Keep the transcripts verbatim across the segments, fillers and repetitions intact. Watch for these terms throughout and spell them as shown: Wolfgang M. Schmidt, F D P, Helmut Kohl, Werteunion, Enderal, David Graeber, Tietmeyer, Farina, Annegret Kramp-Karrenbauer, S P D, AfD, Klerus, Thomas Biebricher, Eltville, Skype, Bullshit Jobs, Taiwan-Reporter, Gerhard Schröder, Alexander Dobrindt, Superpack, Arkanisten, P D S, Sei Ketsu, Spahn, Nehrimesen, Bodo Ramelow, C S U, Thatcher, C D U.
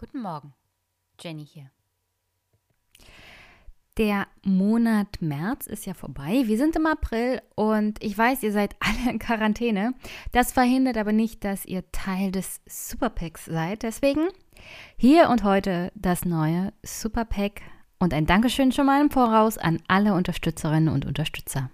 Guten Morgen, Jenny hier. Der Monat März ist ja vorbei, wir sind im April und ich weiß, ihr seid alle in Quarantäne. Das verhindert aber nicht, dass ihr Teil des Superpacks seid. Deswegen hier und heute das neue Superpack und ein Dankeschön schon mal im Voraus an alle Unterstützerinnen und Unterstützer.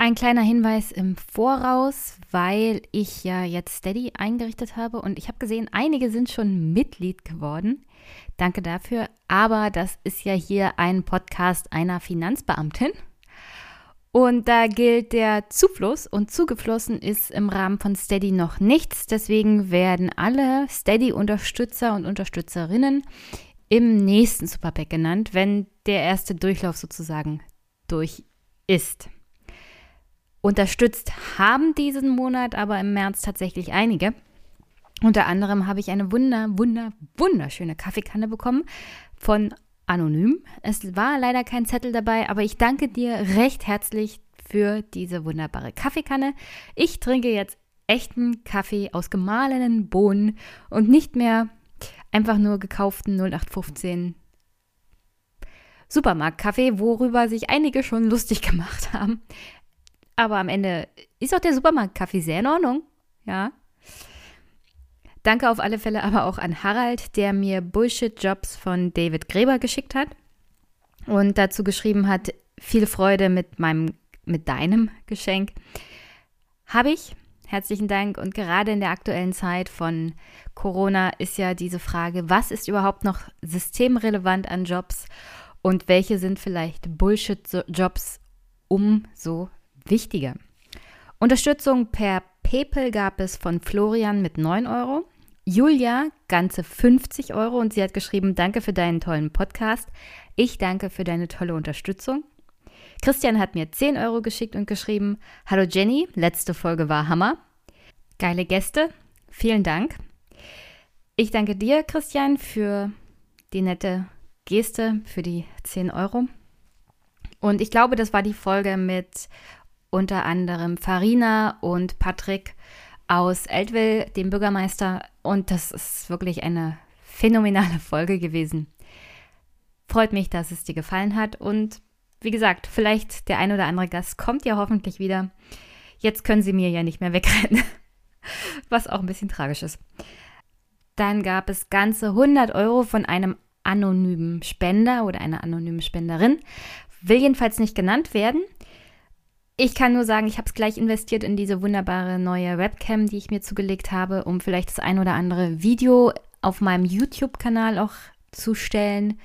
Ein kleiner Hinweis im Voraus, weil ich ja jetzt Steady eingerichtet habe und ich habe gesehen, einige sind schon Mitglied geworden. Danke dafür, aber das ist ja hier ein Podcast einer Finanzbeamtin und da gilt der Zufluss und zugeflossen ist im Rahmen von Steady noch nichts. Deswegen werden alle Steady-Unterstützer und Unterstützerinnen im nächsten Superpack genannt, wenn der erste Durchlauf sozusagen durch ist. Unterstützt haben diesen Monat aber im März tatsächlich einige. Unter anderem habe ich eine wunder, wunder, wunderschöne Kaffeekanne bekommen von Anonym. Es war leider kein Zettel dabei, aber ich danke dir recht herzlich für diese wunderbare Kaffeekanne. Ich trinke jetzt echten Kaffee aus gemahlenen Bohnen und nicht mehr einfach nur gekauften null acht fünfzehn Supermarktkaffee, worüber sich einige schon lustig gemacht haben. Aber am Ende ist auch der Supermarktkaffee sehr in Ordnung, ja. Danke auf alle Fälle aber auch an Harald, der mir Bullshit Jobs von David Graeber geschickt hat und dazu geschrieben hat, viel Freude mit meinem, mit deinem Geschenk. Habe ich. Herzlichen Dank. Und gerade in der aktuellen Zeit von Corona ist ja diese Frage, was ist überhaupt noch systemrelevant an Jobs und welche sind vielleicht Bullshit Jobs umso wichtiger. Unterstützung per PayPal gab es von Florian mit neun Euro, Julia ganze fünfzig Euro und sie hat geschrieben, danke für deinen tollen Podcast, ich danke für deine tolle Unterstützung. Christian hat mir zehn Euro geschickt und geschrieben, hallo Jenny, letzte Folge war Hammer, geile Gäste, vielen Dank. Ich danke dir, Christian, für die nette Geste, für die zehn Euro. Und ich glaube, das war die Folge mit unter anderem Farina und Patrick aus Eltville, dem Bürgermeister. Und das ist wirklich eine phänomenale Folge gewesen. Freut mich, dass es dir gefallen hat. Und wie gesagt, vielleicht der ein oder andere Gast kommt ja hoffentlich wieder. Jetzt können sie mir ja nicht mehr wegrennen, was auch ein bisschen tragisch ist. Dann gab es ganze hundert Euro von einem anonymen Spender oder einer anonymen Spenderin. Will jedenfalls nicht genannt werden. Ich kann nur sagen, ich habe es gleich investiert in diese wunderbare neue Webcam, die ich mir zugelegt habe, um vielleicht das ein oder andere Video auf meinem YouTube-Kanal auch zu stellen.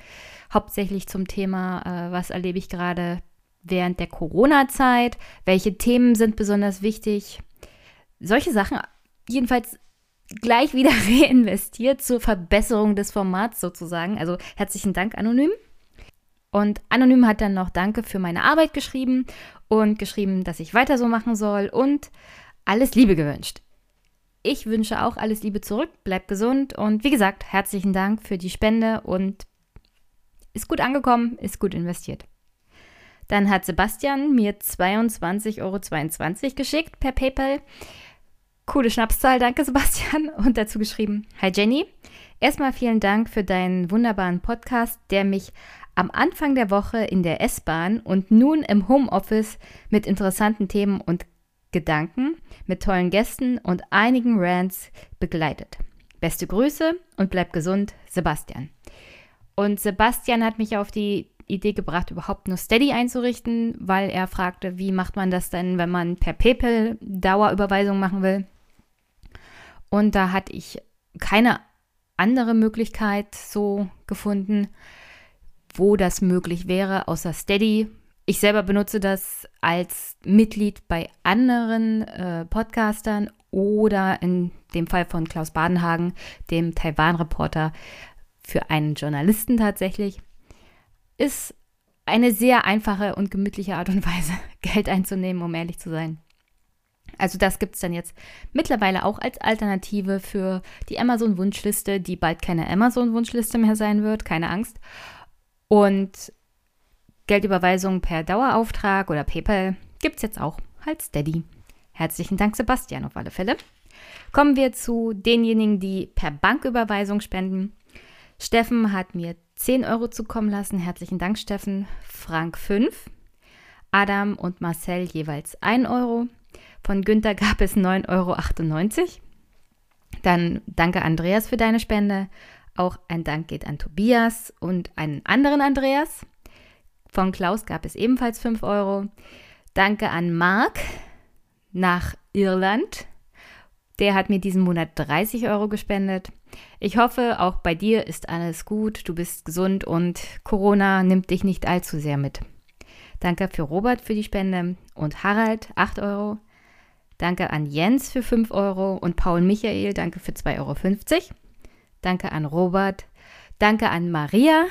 Hauptsächlich zum Thema, äh, was erlebe ich gerade während der Corona-Zeit, welche Themen sind besonders wichtig. Solche Sachen jedenfalls gleich wieder reinvestiert zur Verbesserung des Formats sozusagen. Also herzlichen Dank, Anonym. Und Anonym hat dann noch Danke für meine Arbeit geschrieben und geschrieben, dass ich weiter so machen soll und alles Liebe gewünscht. Ich wünsche auch alles Liebe zurück, bleibt gesund und wie gesagt, herzlichen Dank für die Spende und ist gut angekommen, ist gut investiert. Dann hat Sebastian mir zweiundzwanzig Euro zweiundzwanzig geschickt per PayPal. Coole Schnapszahl, danke Sebastian. Und dazu geschrieben, hi Jenny, erstmal vielen Dank für deinen wunderbaren Podcast, der mich am Anfang der Woche in der S-Bahn und nun im Homeoffice mit interessanten Themen und Gedanken, mit tollen Gästen und einigen Rants begleitet. Beste Grüße und bleib gesund, Sebastian. Und Sebastian hat mich auf die Idee gebracht, überhaupt nur Steady einzurichten, weil er fragte, wie macht man das denn, wenn man per PayPal Dauerüberweisung machen will? Und da hatte ich keine andere Möglichkeit so gefunden, wo das möglich wäre, außer Steady. Ich selber benutze das als Mitglied bei anderen äh, Podcastern oder in dem Fall von Klaus Badenhagen, dem Taiwan-Reporter, für einen Journalisten tatsächlich. Ist eine sehr einfache und gemütliche Art und Weise, Geld einzunehmen, um ehrlich zu sein. Also das gibt es dann jetzt mittlerweile auch als Alternative für die Amazon-Wunschliste, die bald keine Amazon-Wunschliste mehr sein wird, keine Angst. Und Geldüberweisungen per Dauerauftrag oder PayPal gibt's jetzt auch als Steady. Herzlichen Dank, Sebastian, auf alle Fälle. Kommen wir zu denjenigen, die per Banküberweisung spenden. Steffen hat mir zehn Euro zukommen lassen. Herzlichen Dank, Steffen. Frank fünf. Adam und Marcel jeweils ein Euro. Von Günther gab es neun Euro achtundneunzig. Dann danke, Andreas, für deine Spende. Auch ein Dank geht an Tobias und einen anderen Andreas. Von Klaus gab es ebenfalls fünf Euro. Danke an Marc nach Irland. Der hat mir diesen Monat dreißig Euro gespendet. Ich hoffe, auch bei dir ist alles gut, du bist gesund und Corona nimmt dich nicht allzu sehr mit. Danke für Robert für die Spende und Harald, acht Euro. Danke an Jens für fünf Euro und Paul Michael, danke für zwei Euro fünfzig. Danke an Robert. Danke an Maria.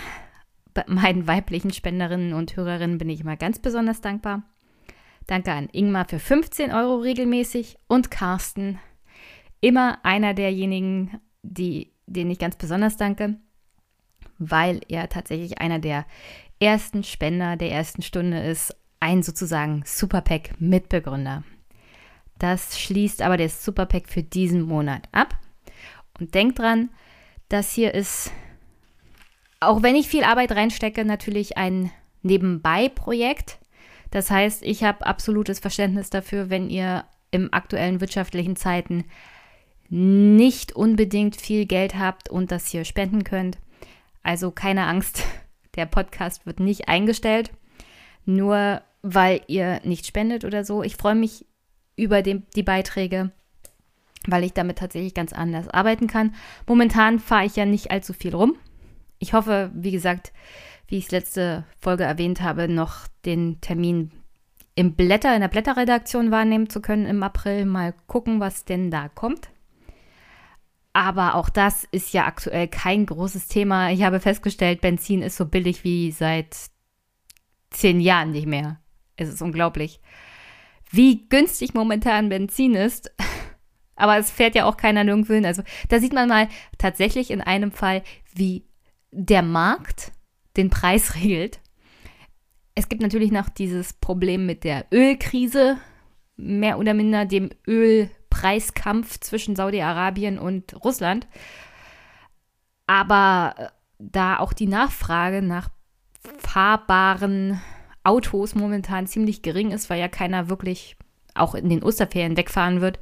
Bei meinen weiblichen Spenderinnen und Hörerinnen bin ich immer ganz besonders dankbar. Danke an Ingmar für fünfzehn Euro regelmäßig und Carsten. Immer einer derjenigen, die, denen ich ganz besonders danke, weil er tatsächlich einer der ersten Spender der ersten Stunde ist, ein sozusagen Superpack-Mitbegründer. Das schließt aber das Superpack für diesen Monat ab. Und denkt dran, das hier ist, auch wenn ich viel Arbeit reinstecke, natürlich ein Nebenbei-Projekt. Das heißt, ich habe absolutes Verständnis dafür, wenn ihr im aktuellen wirtschaftlichen Zeiten nicht unbedingt viel Geld habt und das hier spenden könnt. Also keine Angst, der Podcast wird nicht eingestellt, nur weil ihr nicht spendet oder so. Ich freue mich über den, die Beiträge, weil ich damit tatsächlich ganz anders arbeiten kann. Momentan fahre ich ja nicht allzu viel rum. Ich hoffe, wie gesagt, wie ich es letzte Folge erwähnt habe, noch den Termin im Blätter, in der Blätterredaktion wahrnehmen zu können im April. Mal gucken, was denn da kommt. Aber auch das ist ja aktuell kein großes Thema. Ich habe festgestellt, Benzin ist so billig wie seit zehn Jahren nicht mehr. Es ist unglaublich, wie günstig momentan Benzin ist. Aber es fährt ja auch keiner nirgendwo hin. Also da sieht man mal tatsächlich in einem Fall, wie der Markt den Preis regelt. Es gibt natürlich noch dieses Problem mit der Ölkrise, mehr oder minder dem Öl Preiskampf zwischen Saudi-Arabien und Russland. Aber da auch die Nachfrage nach fahrbaren Autos momentan ziemlich gering ist, weil ja keiner wirklich auch in den Osterferien wegfahren wird,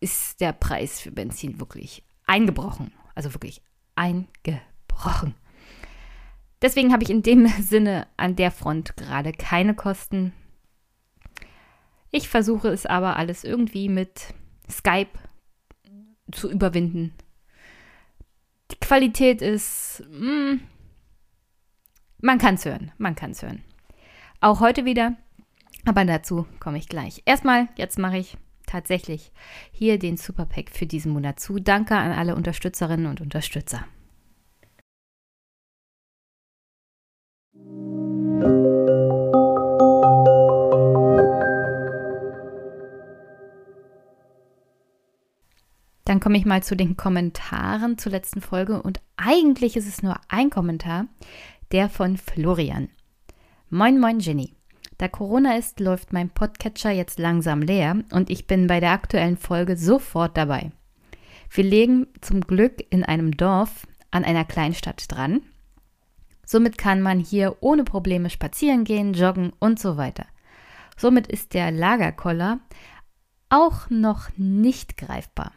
ist der Preis für Benzin wirklich eingebrochen. Also wirklich eingebrochen. Deswegen habe ich in dem Sinne an der Front gerade keine Kosten. Ich versuche es aber alles irgendwie mit Skype zu überwinden. Die Qualität ist, mm, man kann es hören, man kann es hören. Auch heute wieder, aber dazu komme ich gleich. Erstmal, jetzt mache ich tatsächlich hier den Superpack für diesen Monat zu. Danke an alle Unterstützerinnen und Unterstützer. Dann komme ich mal zu den Kommentaren zur letzten Folge und eigentlich ist es nur ein Kommentar, der von Florian. Moin Moin Jenny, da Corona ist, läuft mein Podcatcher jetzt langsam leer und ich bin bei der aktuellen Folge sofort dabei. Wir leben zum Glück in einem Dorf an einer Kleinstadt dran, somit kann man hier ohne Probleme spazieren gehen, joggen und so weiter. Somit ist der Lagerkoller auch noch nicht greifbar.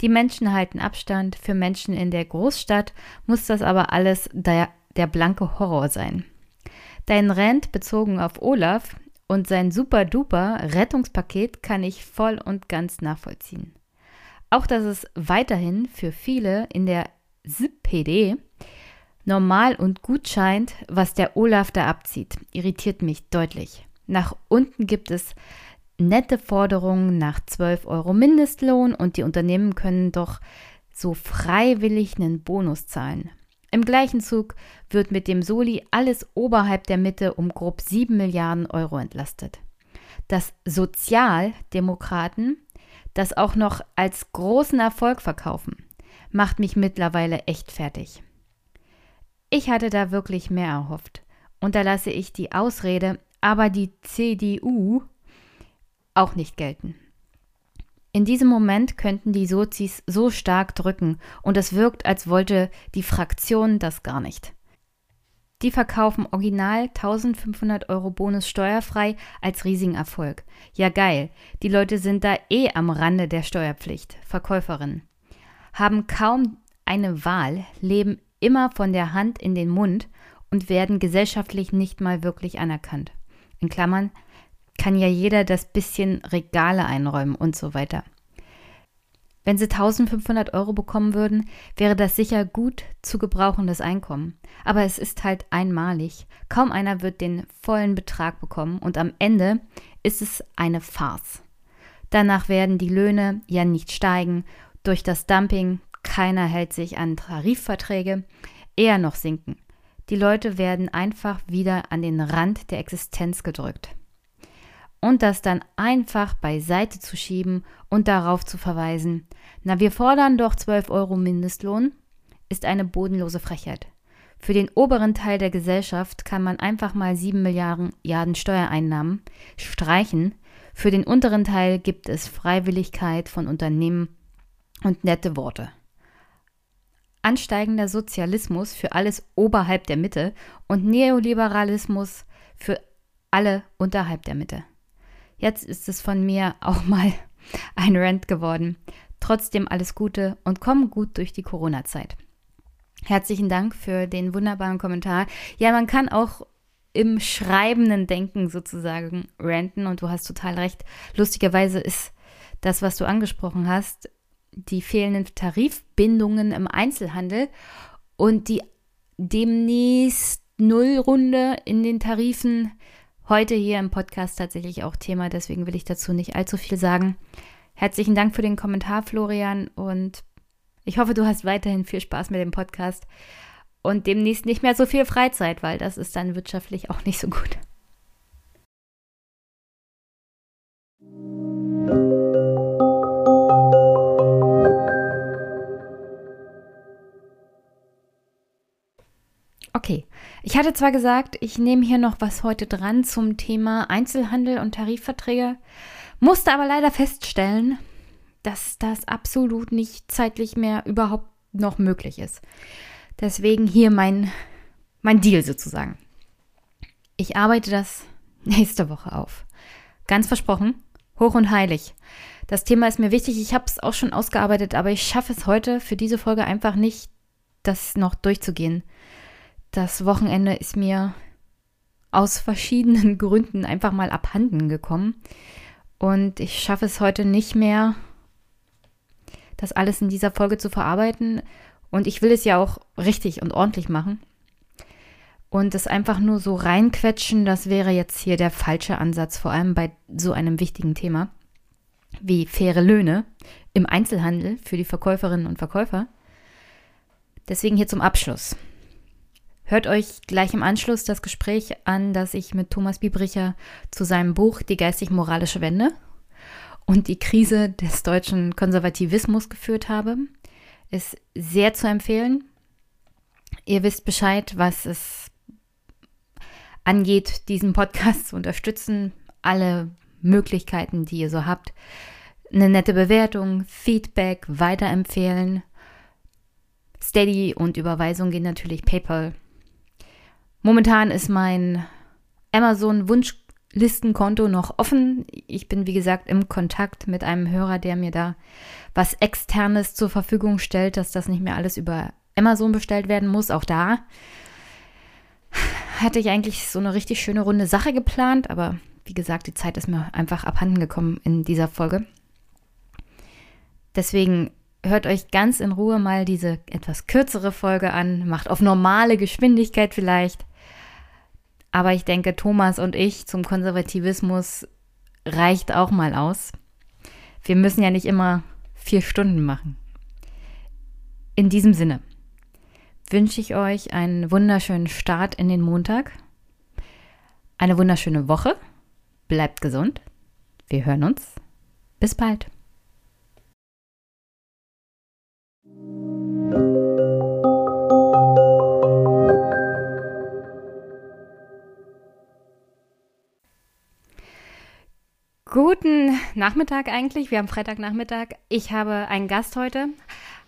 Die Menschen halten Abstand, für Menschen in der Großstadt muss das aber alles der, der blanke Horror sein. Dein Rant bezogen auf Olaf und sein super-duper Rettungspaket kann ich voll und ganz nachvollziehen. Auch dass es weiterhin für viele in der S P D normal und gut scheint, was der Olaf da abzieht, irritiert mich deutlich. Nach unten gibt es nette Forderungen nach zwölf Euro Mindestlohn und die Unternehmen können doch so freiwillig einen Bonus zahlen. Im gleichen Zug wird mit dem Soli alles oberhalb der Mitte um grob sieben Milliarden Euro entlastet. Dass Sozialdemokraten das auch noch als großen Erfolg verkaufen, macht mich mittlerweile echt fertig. Ich hatte da wirklich mehr erhofft. unterlasse ich die Ausrede, aber die C D U auch nicht gelten. In diesem Moment könnten die Sozis so stark drücken und es wirkt, als wollte die Fraktion das gar nicht. Die verkaufen original eintausendfünfhundert Euro Bonus steuerfrei als riesigen Erfolg. Ja geil, die Leute sind da eh am Rande der Steuerpflicht, Verkäuferinnen. Haben kaum eine Wahl, leben immer von der Hand in den Mund und werden gesellschaftlich nicht mal wirklich anerkannt. In Klammern, kann ja jeder das bisschen Regale einräumen und so weiter. Wenn sie eintausendfünfhundert Euro bekommen würden, wäre das sicher gut zu gebrauchendes Einkommen. Aber es ist halt einmalig. Kaum einer wird den vollen Betrag bekommen und am Ende ist es eine Farce. Danach werden die Löhne ja nicht steigen. Durch das Dumping, keiner hält sich an Tarifverträge, eher noch sinken. Die Leute werden einfach wieder an den Rand der Existenz gedrückt. Und das dann einfach beiseite zu schieben und darauf zu verweisen, na wir fordern doch zwölf Euro Mindestlohn, ist eine bodenlose Frechheit. Für den oberen Teil der Gesellschaft kann man einfach mal sieben Milliarden Steuereinnahmen streichen. Für den unteren Teil gibt es Freiwilligkeit von Unternehmen und nette Worte. Ansteigender Sozialismus für alles oberhalb der Mitte und Neoliberalismus für alle unterhalb der Mitte. Jetzt ist es von mir auch mal ein Rant geworden. Trotzdem alles Gute und komm gut durch die Corona-Zeit. Herzlichen Dank für den wunderbaren Kommentar. Ja, man kann auch im schreibenden Denken sozusagen ranten und du hast total recht. Lustigerweise ist das, was du angesprochen hast, die fehlenden Tarifbindungen im Einzelhandel und die demnächst Nullrunde in den Tarifen heute hier im Podcast tatsächlich auch Thema, deswegen will ich dazu nicht allzu viel sagen. Herzlichen Dank für den Kommentar, Florian, und ich hoffe, du hast weiterhin viel Spaß mit dem Podcast und demnächst nicht mehr so viel Freizeit, weil das ist dann wirtschaftlich auch nicht so gut. Okay, ich hatte zwar gesagt, ich nehme hier noch was heute dran zum Thema Einzelhandel und Tarifverträge, musste aber leider feststellen, dass das absolut nicht zeitlich mehr überhaupt noch möglich ist. Deswegen hier mein, mein Deal sozusagen. Ich arbeite das nächste Woche auf. Ganz versprochen, hoch und heilig. Das Thema ist mir wichtig, ich habe es auch schon ausgearbeitet, aber ich schaffe es heute für diese Folge einfach nicht, das noch durchzugehen. Das Wochenende ist mir aus verschiedenen Gründen einfach mal abhanden gekommen und ich schaffe es heute nicht mehr, das alles in dieser Folge zu verarbeiten und ich will es ja auch richtig und ordentlich machen und es einfach nur so reinquetschen, das wäre jetzt hier der falsche Ansatz, vor allem bei so einem wichtigen Thema wie faire Löhne im Einzelhandel für die Verkäuferinnen und Verkäufer. Deswegen hier zum Abschluss. Hört euch gleich im Anschluss das Gespräch an, das ich mit Thomas Biebricher zu seinem Buch Die geistig-moralische Wende und die Krise des deutschen Konservativismus geführt habe. Ist sehr zu empfehlen. Ihr wisst Bescheid, was es angeht, diesen Podcast zu unterstützen. Alle Möglichkeiten, die ihr so habt. Eine nette Bewertung, Feedback, weiterempfehlen. Steady und Überweisung gehen natürlich PayPal. Momentan ist mein Amazon-Wunschlistenkonto noch offen. Ich bin, wie gesagt, im Kontakt mit einem Hörer, der mir da was Externes zur Verfügung stellt, dass das nicht mehr alles über Amazon bestellt werden muss. Auch da hatte ich eigentlich so eine richtig schöne runde Sache geplant, aber wie gesagt, die Zeit ist mir einfach abhanden gekommen in dieser Folge. Deswegen hört euch ganz in Ruhe mal diese etwas kürzere Folge an, macht auf normale Geschwindigkeit vielleicht. Aber ich denke, Thomas und ich zum Konservativismus reicht auch mal aus. Wir müssen ja nicht immer vier Stunden machen. In diesem Sinne wünsche ich euch einen wunderschönen Start in den Montag, eine wunderschöne Woche, bleibt gesund, wir hören uns, bis bald. Guten Nachmittag eigentlich, wir haben Freitagnachmittag. Ich habe einen Gast heute.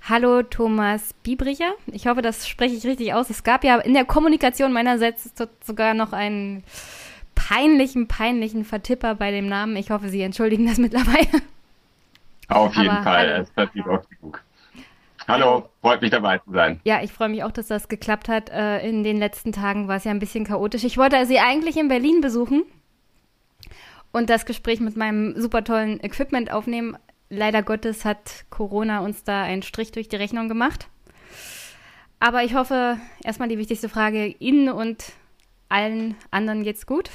Hallo Thomas Biebricher. Ich hoffe, das spreche ich richtig aus. Es gab ja in der Kommunikation meinerseits sogar noch einen peinlichen, peinlichen Vertipper bei dem Namen. Ich hoffe, Sie entschuldigen das mittlerweile. Auf jeden Aber Fall, es passiert oft genug. Hallo, freut mich dabei zu sein. Ja, ich freue mich auch, dass das geklappt hat. In den letzten Tagen war es ja ein bisschen chaotisch. Ich wollte Sie eigentlich in Berlin besuchen und das Gespräch mit meinem super tollen Equipment aufnehmen. Leider Gottes hat Corona uns da einen Strich durch die Rechnung gemacht. Aber ich hoffe, erstmal die wichtigste Frage, Ihnen und allen anderen geht's gut?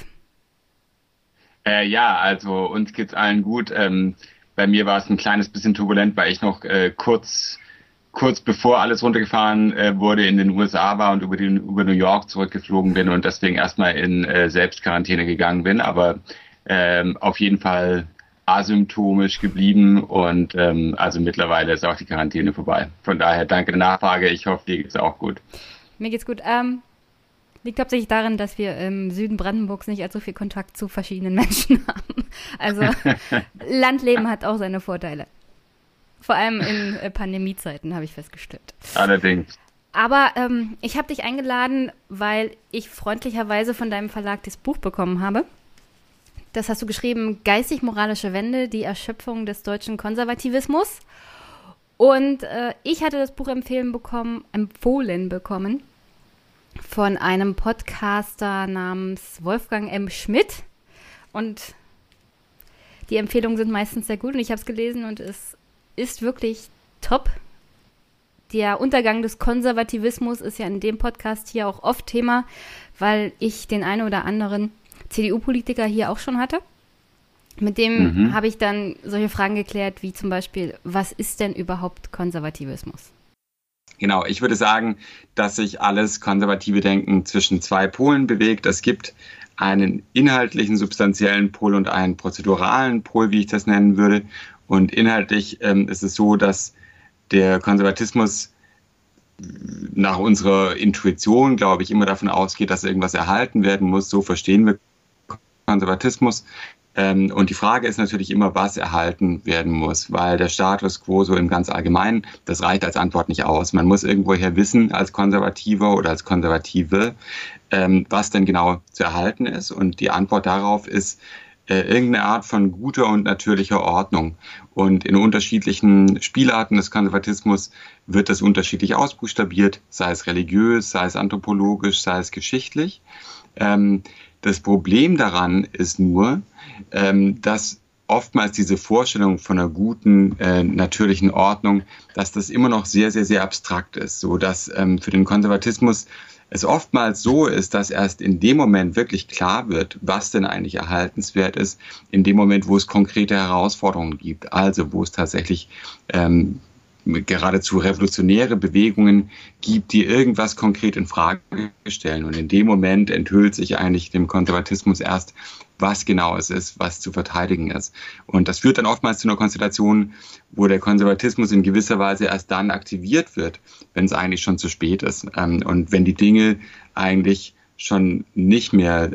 Äh, ja, also uns geht's allen gut. Ähm, bei mir war es ein kleines bisschen turbulent, weil ich noch äh, kurz, kurz bevor alles runtergefahren äh, wurde, in den U S A war und über, den, über New York zurückgeflogen bin und deswegen erstmal in äh, Selbstquarantäne gegangen bin. Aber ähm, auf jeden Fall asymptomisch geblieben und ähm, also mittlerweile ist auch die Quarantäne vorbei. Von daher danke der Nachfrage. Ich hoffe, dir geht's auch gut. Mir geht's gut. Ähm, liegt hauptsächlich darin, dass wir im Süden Brandenburgs nicht allzu viel Kontakt zu verschiedenen Menschen haben. Also Landleben hat auch seine Vorteile. Vor allem in äh, Pandemiezeiten, habe ich festgestellt. Allerdings. Aber ähm, ich habe dich eingeladen, weil ich freundlicherweise von deinem Verlag das Buch bekommen habe. Das hast du geschrieben, Geistig-moralische Wende, die Erschöpfung des deutschen Konservativismus. Und äh, ich hatte das Buch empfehlen bekommen, empfohlen bekommen von einem Podcaster namens Wolfgang M. Schmidt. Und die Empfehlungen sind meistens sehr gut und ich habe es gelesen und es ist wirklich top. Der Untergang des Konservativismus ist ja in dem Podcast hier auch oft Thema, weil ich den einen oder anderen C D U-Politiker hier auch schon hatte. Mit dem mhm. habe ich dann solche Fragen geklärt, wie zum Beispiel, was ist denn überhaupt Konservativismus? Genau, ich würde sagen, dass sich alles konservative Denken zwischen zwei Polen bewegt. Es gibt einen inhaltlichen, substanziellen Pol und einen prozeduralen Pol, wie ich das nennen würde. Und inhaltlich ähm, ist es so, dass der Konservatismus nach unserer Intuition, glaube ich, immer davon ausgeht, dass irgendwas erhalten werden muss. So verstehen wir Konservatismus. Und die Frage ist natürlich immer, was erhalten werden muss, weil der Status quo so im ganz Allgemeinen, das reicht als Antwort nicht aus. Man muss irgendwoher wissen als Konservativer oder als Konservative, was denn genau zu erhalten ist. Und die Antwort darauf ist irgendeine Art von guter und natürlicher Ordnung. Und in unterschiedlichen Spielarten des Konservatismus wird das unterschiedlich ausbuchstabiert, sei es religiös, sei es anthropologisch, sei es geschichtlich. Das Problem daran ist nur, dass oftmals diese Vorstellung von einer guten, natürlichen Ordnung, dass das immer noch sehr, sehr, sehr abstrakt ist, sodass für den Konservatismus es oftmals so ist, dass erst in dem Moment wirklich klar wird, was denn eigentlich erhaltenswert ist, in dem Moment, wo es konkrete Herausforderungen gibt, also wo es tatsächlich ähm, geradezu revolutionäre Bewegungen gibt, die irgendwas konkret in Frage stellen. Und in dem Moment enthüllt sich eigentlich dem Konservatismus erst, was genau es ist, was zu verteidigen ist. Und das führt dann oftmals zu einer Konstellation, wo der Konservatismus in gewisser Weise erst dann aktiviert wird, wenn es eigentlich schon zu spät ist. Und wenn die Dinge eigentlich schon nicht mehr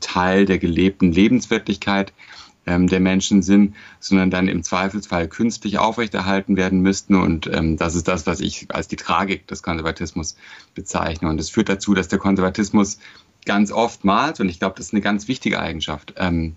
Teil der gelebten Lebenswirklichkeit der Menschen sind, sondern dann im Zweifelsfall künstlich aufrechterhalten werden müssten. Und ähm, das ist das, was ich als die Tragik des Konservatismus bezeichne. Und es führt dazu, dass der Konservatismus ganz oftmals, und ich glaube, das ist eine ganz wichtige Eigenschaft, ähm,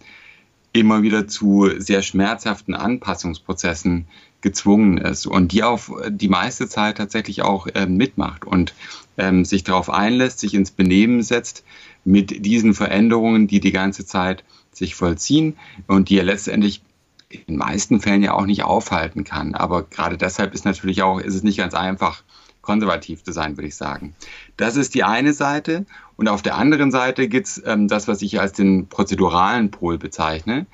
immer wieder zu sehr schmerzhaften Anpassungsprozessen gezwungen ist und die auf die meiste Zeit tatsächlich auch äh, mitmacht und ähm, sich darauf einlässt, sich ins Benehmen setzt mit diesen Veränderungen, die die ganze Zeit sich vollziehen und die er letztendlich in den meisten Fällen ja auch nicht aufhalten kann. Aber gerade deshalb ist natürlich auch, ist es nicht ganz einfach, konservativ zu sein, würde ich sagen. Das ist die eine Seite. Und auf der anderen Seite gibt es ähm, das, was ich als den prozeduralen Pol bezeichne.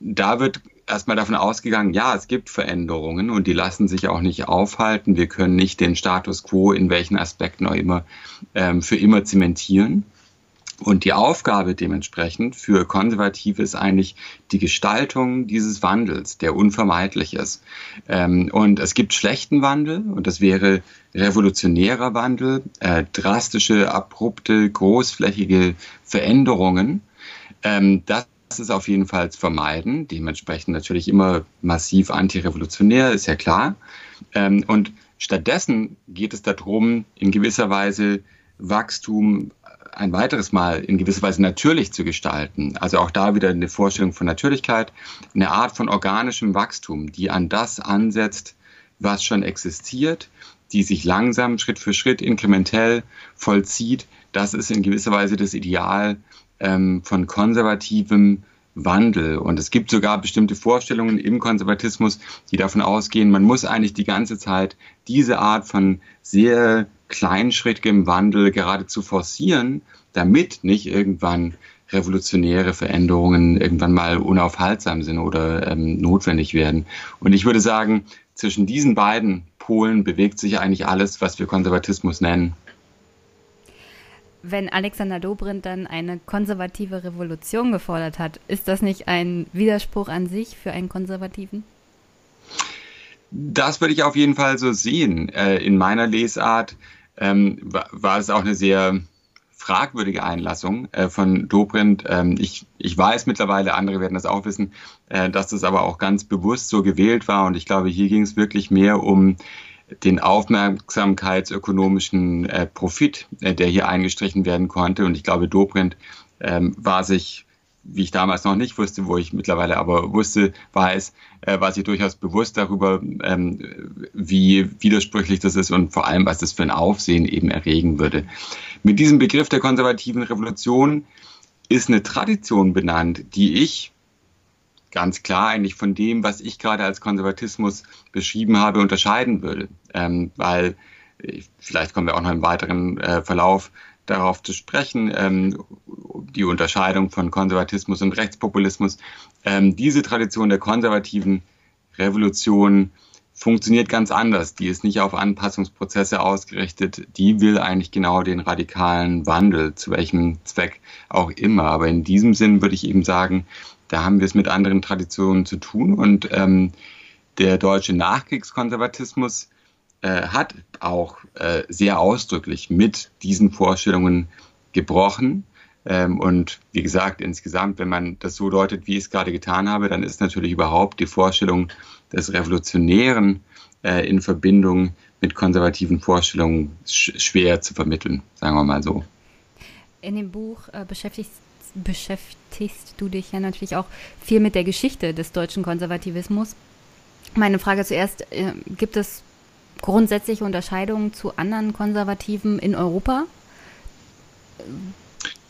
Da wird erstmal davon ausgegangen, ja, es gibt Veränderungen und die lassen sich auch nicht aufhalten. Wir können nicht den Status quo in welchen Aspekten auch immer ähm, für immer zementieren. Und die Aufgabe dementsprechend für Konservative ist eigentlich die Gestaltung dieses Wandels, der unvermeidlich ist. Und es gibt schlechten Wandel, und das wäre revolutionärer Wandel, drastische, abrupte, großflächige Veränderungen. Das ist auf jeden Fall zu vermeiden. Dementsprechend natürlich immer massiv antirevolutionär, ist ja klar. Ähm, und stattdessen geht es darum, in gewisser Weise Wachstum ein weiteres Mal in gewisser Weise natürlich zu gestalten. Also auch da wieder eine Vorstellung von Natürlichkeit, eine Art von organischem Wachstum, die an das ansetzt, was schon existiert, die sich langsam, Schritt für Schritt, inkrementell vollzieht. Das ist in gewisser Weise das Ideal ähm, von konservativem Wandel. Und es gibt sogar bestimmte Vorstellungen im Konservatismus, die davon ausgehen, man muss eigentlich die ganze Zeit diese Art von sehr kleinschrittigem Wandel geradezu forcieren, damit nicht irgendwann revolutionäre Veränderungen irgendwann mal unaufhaltsam sind oder ähm, notwendig werden. Und ich würde sagen, zwischen diesen beiden Polen bewegt sich eigentlich alles, was wir Konservatismus nennen. Wenn Alexander Dobrindt dann eine konservative Revolution gefordert hat, ist das nicht ein Widerspruch an sich für einen Konservativen? Das würde ich auf jeden Fall so sehen. In meiner Lesart war es auch eine sehr fragwürdige Einlassung von Dobrindt. Ich, ich weiß mittlerweile, andere werden das auch wissen, dass das aber auch ganz bewusst so gewählt war. Und ich glaube, hier ging es wirklich mehr um den aufmerksamkeitsökonomischen äh, Profit, äh, der hier eingestrichen werden konnte. Und ich glaube, Dobrindt ähm, war sich, wie ich damals noch nicht wusste, wo ich mittlerweile aber wusste, war es, äh, war sich durchaus bewusst darüber, ähm, wie widersprüchlich das ist und vor allem, was das für ein Aufsehen eben erregen würde. Mit diesem Begriff der konservativen Revolution ist eine Tradition benannt, die ich ganz klar eigentlich von dem, was ich gerade als Konservatismus beschrieben habe, unterscheiden würde. Ähm, weil, vielleicht kommen wir auch noch im weiteren äh, Verlauf darauf zu sprechen, ähm, die Unterscheidung von Konservatismus und Rechtspopulismus. Ähm, diese Tradition der konservativen Revolution funktioniert ganz anders. Die ist nicht auf Anpassungsprozesse ausgerichtet. Die will eigentlich genau den radikalen Wandel, zu welchem Zweck auch immer. Aber in diesem Sinn würde ich eben sagen, da haben wir es mit anderen Traditionen zu tun und ähm, der deutsche Nachkriegskonservatismus äh, hat auch äh, sehr ausdrücklich mit diesen Vorstellungen gebrochen. Ähm, und wie gesagt, insgesamt, wenn man das so deutet, wie ich es gerade getan habe, dann ist natürlich überhaupt die Vorstellung des Revolutionären äh, in Verbindung mit konservativen Vorstellungen sch- schwer zu vermitteln, sagen wir mal so. In dem Buch äh, beschäftigt beschäftigst du dich ja natürlich auch viel mit der Geschichte des deutschen Konservativismus. Meine Frage zuerst, äh, gibt es grundsätzliche Unterscheidungen zu anderen Konservativen in Europa,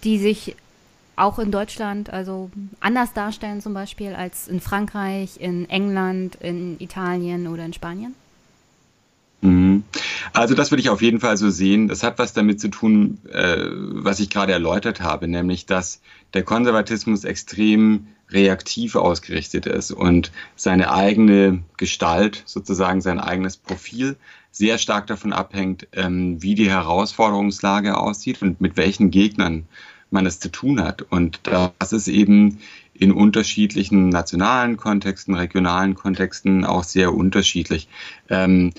die sich auch in Deutschland also anders darstellen zum Beispiel als in Frankreich, in England, in Italien oder in Spanien? Also das würde ich auf jeden Fall so sehen. Das hat was damit zu tun, äh, was ich gerade erläutert habe, nämlich dass der Konservatismus extrem reaktiv ausgerichtet ist und seine eigene Gestalt, sozusagen sein eigenes Profil, sehr stark davon abhängt, ähm, wie die Herausforderungslage aussieht und mit welchen Gegnern man es zu tun hat. Und das ist eben in unterschiedlichen nationalen Kontexten, regionalen Kontexten auch sehr unterschiedlich. Ähm,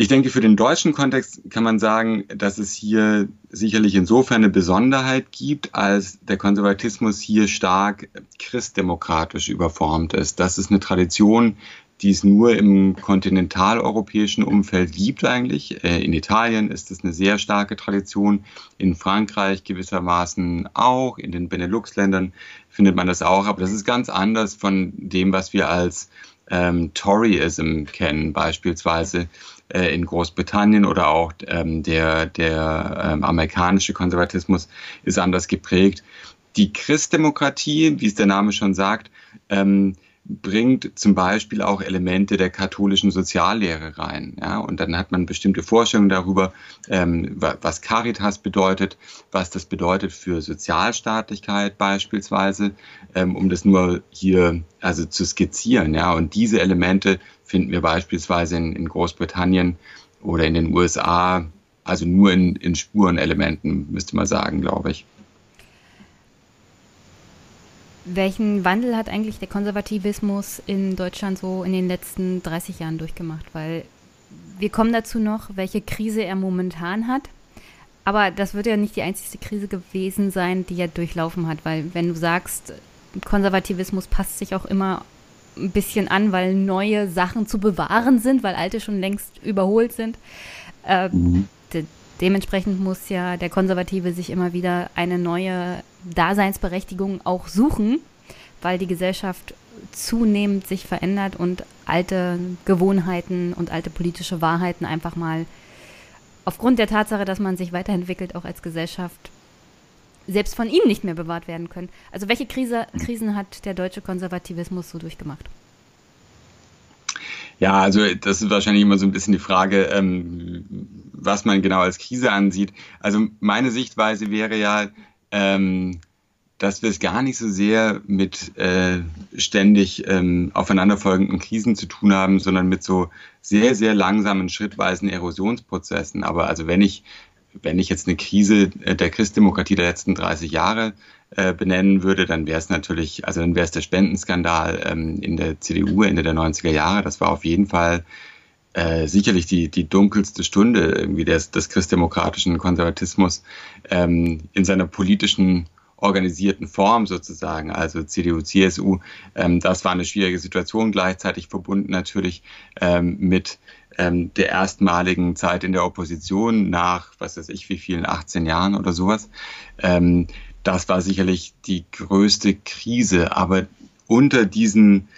Ich denke, für den deutschen Kontext kann man sagen, dass es hier sicherlich insofern eine Besonderheit gibt, als der Konservatismus hier stark christdemokratisch überformt ist. Das ist eine Tradition, die es nur im kontinentaleuropäischen Umfeld gibt eigentlich. In Italien ist es eine sehr starke Tradition, in Frankreich gewissermaßen auch, in den Benelux-Ländern findet man das auch. Aber das ist ganz anders von dem, was wir als ähm, Toryism kennen, beispielsweise in Großbritannien oder auch ähm, der, der ähm, amerikanische Konservatismus ist anders geprägt. Die Christdemokratie, wie es der Name schon sagt, ähm, bringt zum Beispiel auch Elemente der katholischen Soziallehre rein. Ja? Und dann hat man bestimmte Vorstellungen darüber, ähm, was Caritas bedeutet, was das bedeutet für Sozialstaatlichkeit beispielsweise, ähm, um das nur hier also zu skizzieren. Ja? Und diese Elemente finden wir beispielsweise in, in Großbritannien oder in den U S A, also nur in, in Spurenelementen, müsste man sagen, glaube ich. Welchen Wandel hat eigentlich der Konservativismus in Deutschland so in den letzten dreißig Jahren durchgemacht? Weil wir kommen dazu noch, welche Krise er momentan hat. Aber das wird ja nicht die einzige Krise gewesen sein, die er durchlaufen hat. Weil wenn du sagst, Konservativismus passt sich auch immer ein bisschen an, weil neue Sachen zu bewahren sind, weil alte schon längst überholt sind. Äh, de- dementsprechend muss ja der Konservative sich immer wieder eine neue Daseinsberechtigung auch suchen, weil die Gesellschaft zunehmend sich verändert und alte Gewohnheiten und alte politische Wahrheiten einfach mal aufgrund der Tatsache, dass man sich weiterentwickelt, auch als Gesellschaft selbst von ihm nicht mehr bewahrt werden können. Also welche Krise, Krisen hat der deutsche Konservativismus so durchgemacht? Ja, also das ist wahrscheinlich immer so ein bisschen die Frage, ähm, was man genau als Krise ansieht. Also meine Sichtweise wäre ja, ähm, dass wir es gar nicht so sehr mit äh, ständig ähm, aufeinanderfolgenden Krisen zu tun haben, sondern mit so sehr, sehr langsamen, schrittweisen Erosionsprozessen. Aber also wenn ich Wenn ich jetzt eine Krise der Christdemokratie der letzten dreißig Jahre äh, benennen würde, dann wäre es natürlich, also dann wäre es der Spendenskandal ähm, in der C D U Ende der neunziger Jahre. Das war auf jeden Fall äh, sicherlich die, die dunkelste Stunde irgendwie des, des christdemokratischen Konservatismus ähm, in seiner politischen organisierten Form sozusagen, also C D U, C S U. Ähm, das war eine schwierige Situation, gleichzeitig verbunden natürlich ähm, mit der erstmaligen Zeit in der Opposition nach, was weiß ich, wie vielen, achtzehn Jahren oder sowas. Das war sicherlich die größte Krise. Aber unter diesen,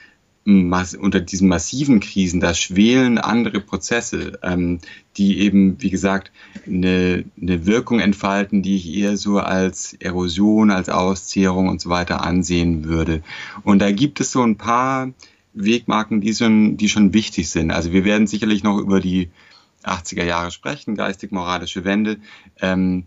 unter diesen massiven Krisen, da schwelen andere Prozesse, die eben, wie gesagt, eine, eine Wirkung entfalten, die ich eher so als Erosion, als Auszehrung und so weiter ansehen würde. Und da gibt es so ein paar Wegmarken, die schon, die schon wichtig sind. Also wir werden sicherlich noch über die achtziger Jahre sprechen, geistig-moralische Wende. Ähm,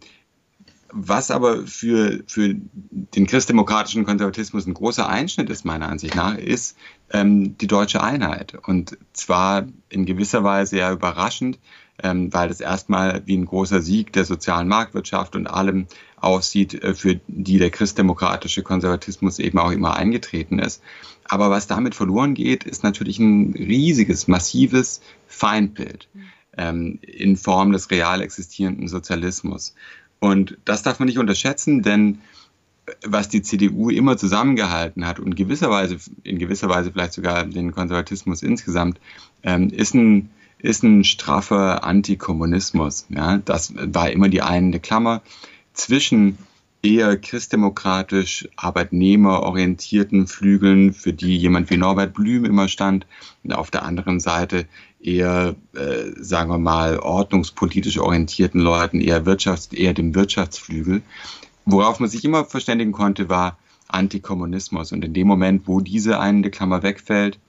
was aber für, für den christdemokratischen Konservatismus ein großer Einschnitt ist, meiner Ansicht nach, ist ähm, die deutsche Einheit. Und zwar in gewisser Weise ja überraschend, ähm, weil das erstmal wie ein großer Sieg der sozialen Marktwirtschaft und allem aussieht, für die der christdemokratische Konservatismus eben auch immer eingetreten ist. Aber was damit verloren geht, ist natürlich ein riesiges, massives Feindbild ähm, in Form des real existierenden Sozialismus. Und das darf man nicht unterschätzen, denn was die C D U immer zusammengehalten hat und gewisserweise, in gewisser Weise vielleicht sogar den Konservatismus insgesamt, ähm, ist ein ist ein straffer Antikommunismus. Ja? Das war immer die einende Klammer zwischen eher christdemokratisch arbeitnehmerorientierten Flügeln, für die jemand wie Norbert Blüm immer stand, und auf der anderen Seite eher, äh, sagen wir mal, ordnungspolitisch orientierten Leuten, eher, Wirtschafts-, eher dem Wirtschaftsflügel. Worauf man sich immer verständigen konnte, war Antikommunismus. Und in dem Moment, wo diese eine Klammer wegfällt,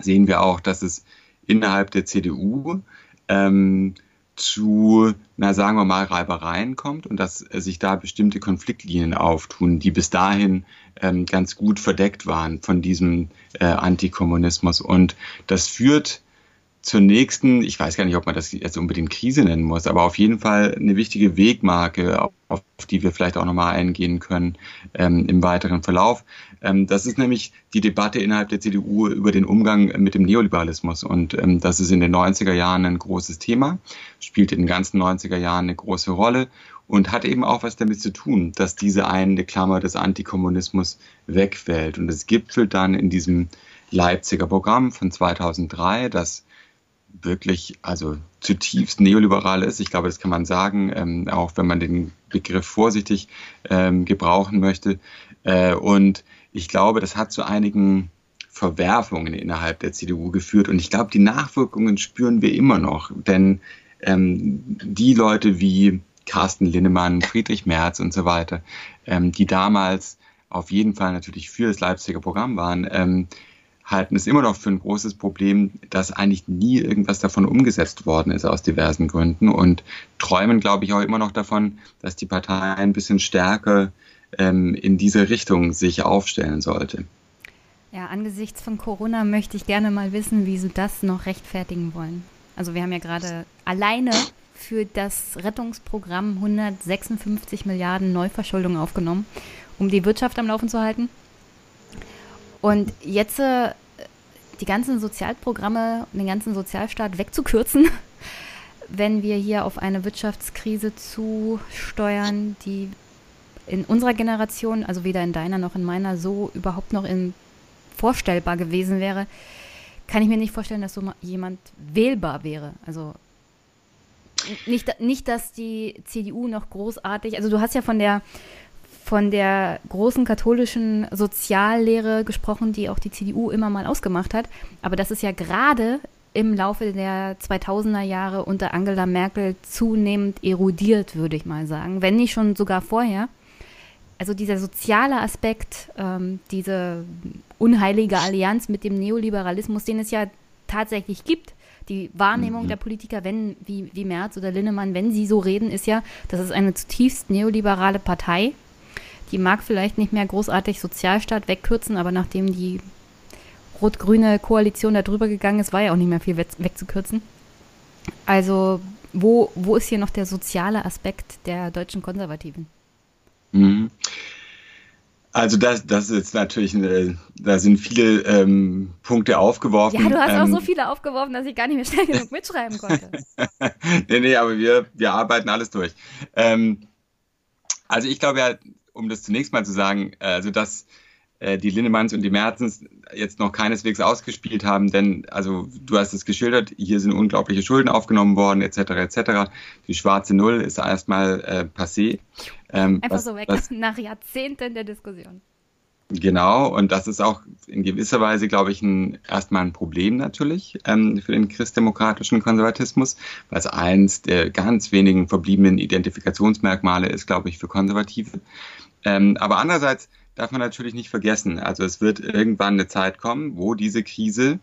sehen wir auch, dass es innerhalb der C D U ähm, zu, na sagen wir mal, Reibereien kommt und dass sich da bestimmte Konfliktlinien auftun, die bis dahin ähm, ganz gut verdeckt waren von diesem äh, Antikommunismus. Und das führt zur nächsten, ich weiß gar nicht, ob man das jetzt unbedingt Krise nennen muss, aber auf jeden Fall eine wichtige Wegmarke, auf, auf die wir vielleicht auch nochmal eingehen können ähm, im weiteren Verlauf. Ähm, das ist nämlich die Debatte innerhalb der C D U über den Umgang mit dem Neoliberalismus. Und ähm, das ist in den neunziger Jahren ein großes Thema, spielt in den ganzen neunziger Jahren eine große Rolle und hat eben auch was damit zu tun, dass diese eine Klammer des Antikommunismus wegfällt. Und es gipfelt dann in diesem Leipziger Programm von zweitausenddrei, das wirklich also zutiefst neoliberal ist. Ich glaube, das kann man sagen, ähm, auch wenn man den Begriff vorsichtig ähm, gebrauchen möchte. Äh, und ich glaube, das hat zu einigen Verwerfungen innerhalb der C D U geführt. Und ich glaube, die Nachwirkungen spüren wir immer noch. Denn ähm, die Leute wie Carsten Linnemann, Friedrich Merz und so weiter, ähm, die damals auf jeden Fall natürlich für das Leipziger Programm waren, ähm, halten es immer noch für ein großes Problem, dass eigentlich nie irgendwas davon umgesetzt worden ist aus diversen Gründen und träumen, glaube ich, auch immer noch davon, dass die Partei ein bisschen stärker ähm, in diese Richtung sich aufstellen sollte. Ja, angesichts von Corona möchte ich gerne mal wissen, wie Sie das noch rechtfertigen wollen. Also wir haben ja gerade alleine für das Rettungsprogramm hundertsechsundfünfzig Milliarden Neuverschuldung aufgenommen, um die Wirtschaft am Laufen zu halten. Und jetzt äh, die ganzen Sozialprogramme und den ganzen Sozialstaat wegzukürzen, wenn wir hier auf eine Wirtschaftskrise zusteuern, die in unserer Generation, also weder in deiner noch in meiner, so überhaupt noch in vorstellbar gewesen wäre, kann ich mir nicht vorstellen, dass so jemand wählbar wäre. Also nicht, nicht, dass die C D U noch großartig, also du hast ja von der, von der großen katholischen Soziallehre gesprochen, die auch die C D U immer mal ausgemacht hat, aber das ist ja gerade im Laufe der zweitausender Jahre unter Angela Merkel zunehmend erodiert, würde ich mal sagen, wenn nicht schon sogar vorher. Also dieser soziale Aspekt, ähm, diese unheilige Allianz mit dem Neoliberalismus, den es ja tatsächlich gibt, die Wahrnehmung mhm. der Politiker, wenn wie, wie Merz oder Linnemann, wenn sie so reden, ist ja, das ist eine zutiefst neoliberale Partei. Die mag vielleicht nicht mehr großartig Sozialstaat wegkürzen, aber nachdem die rot-grüne Koalition da drüber gegangen ist, war ja auch nicht mehr viel wegzukürzen. Also wo, wo ist hier noch der soziale Aspekt der deutschen Konservativen? Also das, das ist natürlich, eine, da sind viele ähm, Punkte aufgeworfen. Ja, du hast ähm, auch so viele aufgeworfen, dass ich gar nicht mehr schnell genug mitschreiben konnte. nee, nee, aber wir, wir arbeiten alles durch. Ähm, also ich glaube ja, um das zunächst mal zu sagen, also dass äh, die Linnemanns und die Merzens jetzt noch keineswegs ausgespielt haben, denn, also du hast es geschildert, hier sind unglaubliche Schulden aufgenommen worden, et cetera et cetera. Die schwarze Null ist erstmal äh, passé. Ähm, Einfach was, so weg, was, nach Jahrzehnten der Diskussion. Genau, und das ist auch in gewisser Weise, glaube ich, ein, erstmal ein Problem natürlich ähm, für den christdemokratischen Konservatismus, weil es eins der ganz wenigen verbliebenen Identifikationsmerkmale ist, glaube ich, für Konservative. Ähm, aber andererseits darf man natürlich nicht vergessen, also es wird irgendwann eine Zeit kommen, wo diese Krise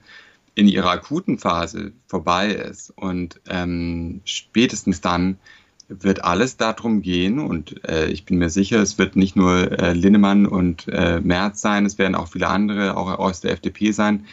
in ihrer akuten Phase vorbei ist und ähm, spätestens dann wird alles darum gehen und äh, ich bin mir sicher, es wird nicht nur äh, Linnemann und äh, Merz sein, es werden auch viele andere, auch aus der F D P sein,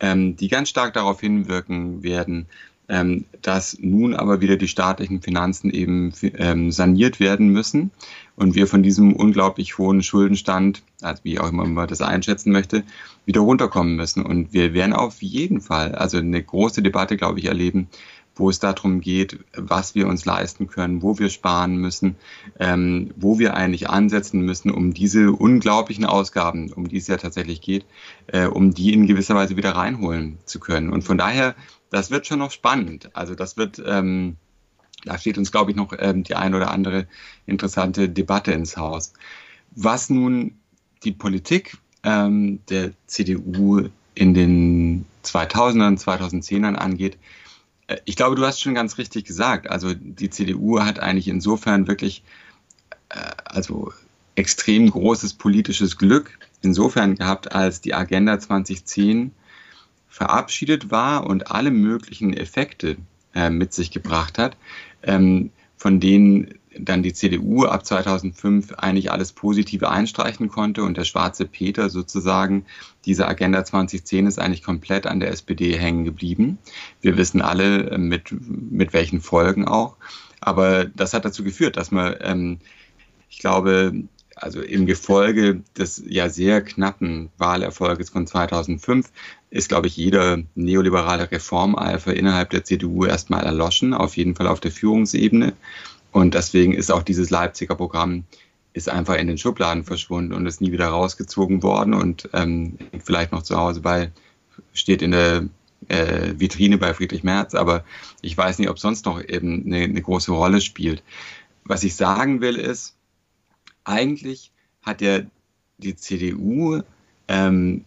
ähm, die ganz stark darauf hinwirken werden, ähm, dass nun aber wieder die staatlichen Finanzen eben ähm, saniert werden müssen und wir von diesem unglaublich hohen Schuldenstand, also wie auch immer man das einschätzen möchte, wieder runterkommen müssen. Und wir werden auf jeden Fall, also eine große Debatte, glaube ich, erleben, wo es darum geht, was wir uns leisten können, wo wir sparen müssen, ähm, wo wir eigentlich ansetzen müssen, um diese unglaublichen Ausgaben, um die es ja tatsächlich geht, äh, um die in gewisser Weise wieder reinholen zu können. Und von daher, das wird schon noch spannend. Also das wird, ähm, da steht uns, glaube ich, noch ähm, die ein oder andere interessante Debatte ins Haus. Was nun die Politik ähm, der C D U in den zweitausendern, zweitausendzehnern angeht, ich glaube, du hast schon ganz richtig gesagt, also die C D U hat eigentlich insofern wirklich äh, also extrem großes politisches Glück insofern gehabt, als die Agenda zweitausendzehn verabschiedet war und alle möglichen Effekte äh, mit sich gebracht hat, ähm, von denen dann die C D U ab zweitausendfünf eigentlich alles Positive einstreichen konnte und der schwarze Peter sozusagen, diese Agenda zweitausendzehn ist eigentlich komplett an der S P D hängen geblieben. Wir wissen alle, mit, mit welchen Folgen auch. Aber das hat dazu geführt, dass man, ähm, ich glaube, also im Gefolge des ja sehr knappen Wahlerfolges von zweitausendfünf ist, glaube ich, jeder neoliberale Reformeifer innerhalb der C D U erstmal erloschen, auf jeden Fall auf der Führungsebene. Und deswegen ist auch dieses Leipziger Programm ist einfach in den Schubladen verschwunden und ist nie wieder rausgezogen worden und ähm, vielleicht noch zu Hause bei, steht in der äh, Vitrine bei Friedrich Merz, aber ich weiß nicht, ob sonst noch eben eine, eine große Rolle spielt. Was ich sagen will ist, eigentlich hat ja die C D U ähm,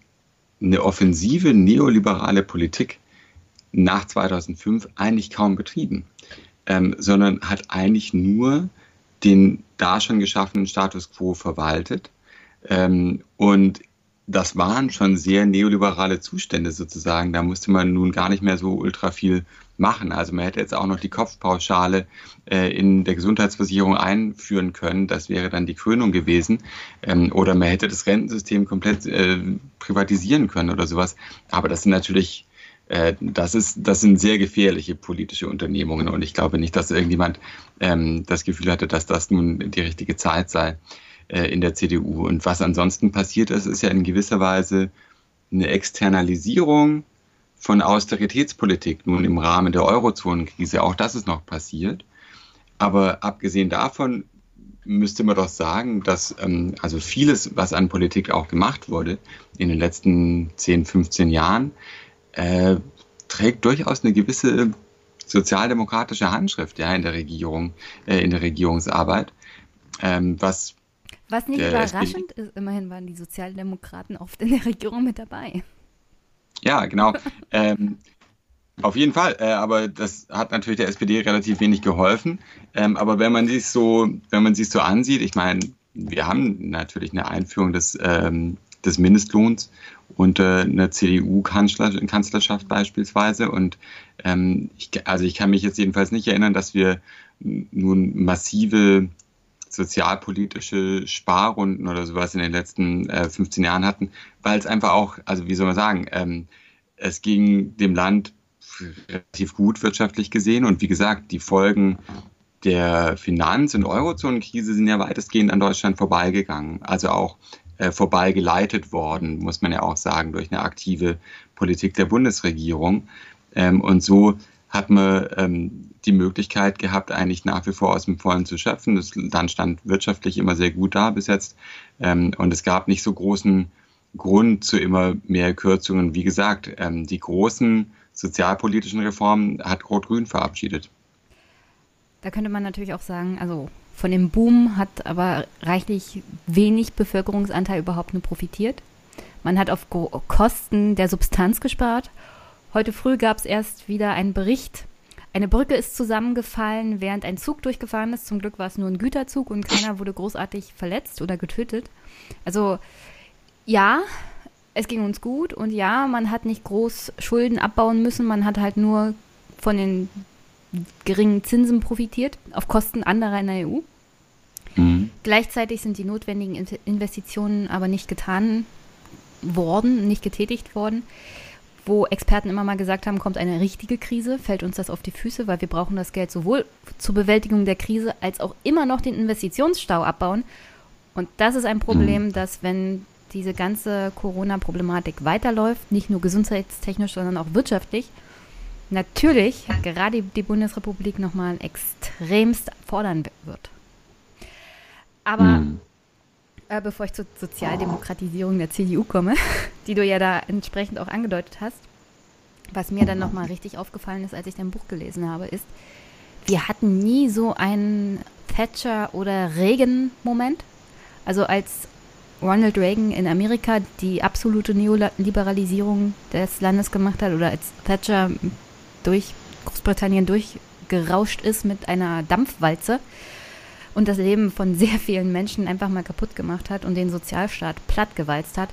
eine offensive neoliberale Politik nach zweitausendfünf eigentlich kaum betrieben. Ähm, sondern hat eigentlich nur den da schon geschaffenen Status quo verwaltet. Ähm, und das waren schon sehr neoliberale Zustände sozusagen. Da musste man nun gar nicht mehr so ultra viel machen. Also man hätte jetzt auch noch die Kopfpauschale äh, in der Gesundheitsversicherung einführen können. Das wäre dann die Krönung gewesen. Ähm, oder man hätte das Rentensystem komplett äh, privatisieren können oder sowas. Aber das sind natürlich... Das, ist, das sind sehr gefährliche politische Unternehmungen und ich glaube nicht, dass irgendjemand ähm, das Gefühl hatte, dass das nun die richtige Zeit sei äh, in der C D U. Und was ansonsten passiert ist, ist ja in gewisser Weise eine Externalisierung von Austeritätspolitik, nun im Rahmen der Eurozonenkrise. Auch das ist noch passiert. Aber abgesehen davon müsste man doch sagen, dass ähm, also vieles, was an Politik auch gemacht wurde in den letzten zehn, fünfzehn Jahren, äh, trägt durchaus eine gewisse sozialdemokratische Handschrift, ja, in der Regierung, äh, in der Regierungsarbeit. Ähm, was, was nicht überraschend ist, immerhin waren die Sozialdemokraten oft in der Regierung mit dabei. Ja, genau. ähm, Auf jeden Fall, äh, aber das hat natürlich der S P D relativ wenig geholfen. Ähm, aber wenn man sich so, wenn man sich so ansieht, ich meine, wir haben natürlich eine Einführung des, ähm, des Mindestlohns unter äh, einer C D U-Kanzlerschaft beispielsweise. Und ähm, ich, also ich kann mich jetzt jedenfalls nicht erinnern, dass wir nun massive sozialpolitische Sparrunden oder sowas in den letzten äh, fünfzehn Jahren hatten, weil es einfach auch, also wie soll man sagen, ähm, es ging dem Land relativ gut wirtschaftlich gesehen. Und wie gesagt, die Folgen der Finanz- und Eurozonenkrise sind ja weitestgehend an Deutschland vorbeigegangen. Also auch äh, vorbeigeleitet worden, muss man ja auch sagen, durch eine aktive Politik der Bundesregierung. Ähm, und so hat man ähm, die Möglichkeit gehabt, eigentlich nach wie vor aus dem Vollen zu schöpfen. Das Land stand wirtschaftlich immer sehr gut da bis jetzt. Ähm, und es gab nicht so großen Grund zu immer mehr Kürzungen. Wie gesagt, ähm, die großen sozialpolitischen Reformen hat Rot-Grün verabschiedet. Da könnte man natürlich auch sagen, also von dem Boom hat aber reichlich wenig Bevölkerungsanteil überhaupt nur profitiert. Man hat auf Kosten der Substanz gespart. Heute früh gab es erst wieder einen Bericht. Eine Brücke ist zusammengefallen, während ein Zug durchgefahren ist. Zum Glück war es nur ein Güterzug und keiner wurde großartig verletzt oder getötet. Also ja, es ging uns gut und ja, man hat nicht groß Schulden abbauen müssen, man hat halt nur von den geringen Zinsen profitiert, auf Kosten anderer in der E U. Mhm. Gleichzeitig sind die notwendigen Investitionen aber nicht getan worden, nicht getätigt worden, wo Experten immer mal gesagt haben, kommt eine richtige Krise, fällt uns das auf die Füße, weil wir brauchen das Geld sowohl zur Bewältigung der Krise als auch immer noch den Investitionsstau abbauen. Und das ist ein Problem, mhm. dass wenn diese ganze Corona-Problematik weiterläuft, nicht nur gesundheitstechnisch, sondern auch wirtschaftlich, natürlich gerade die Bundesrepublik nochmal extremst fordern wird. Aber hm. äh, bevor ich zur Sozialdemokratisierung der C D U komme, die du ja da entsprechend auch angedeutet hast, was mir dann nochmal richtig aufgefallen ist, als ich dein Buch gelesen habe, ist, wir hatten nie so einen Thatcher- oder Reagan-Moment. Also als Ronald Reagan in Amerika die absolute Neoliberalisierung des Landes gemacht hat oder als Thatcher durch Großbritannien durchgerauscht ist mit einer Dampfwalze und das Leben von sehr vielen Menschen einfach mal kaputt gemacht hat und den Sozialstaat plattgewalzt hat.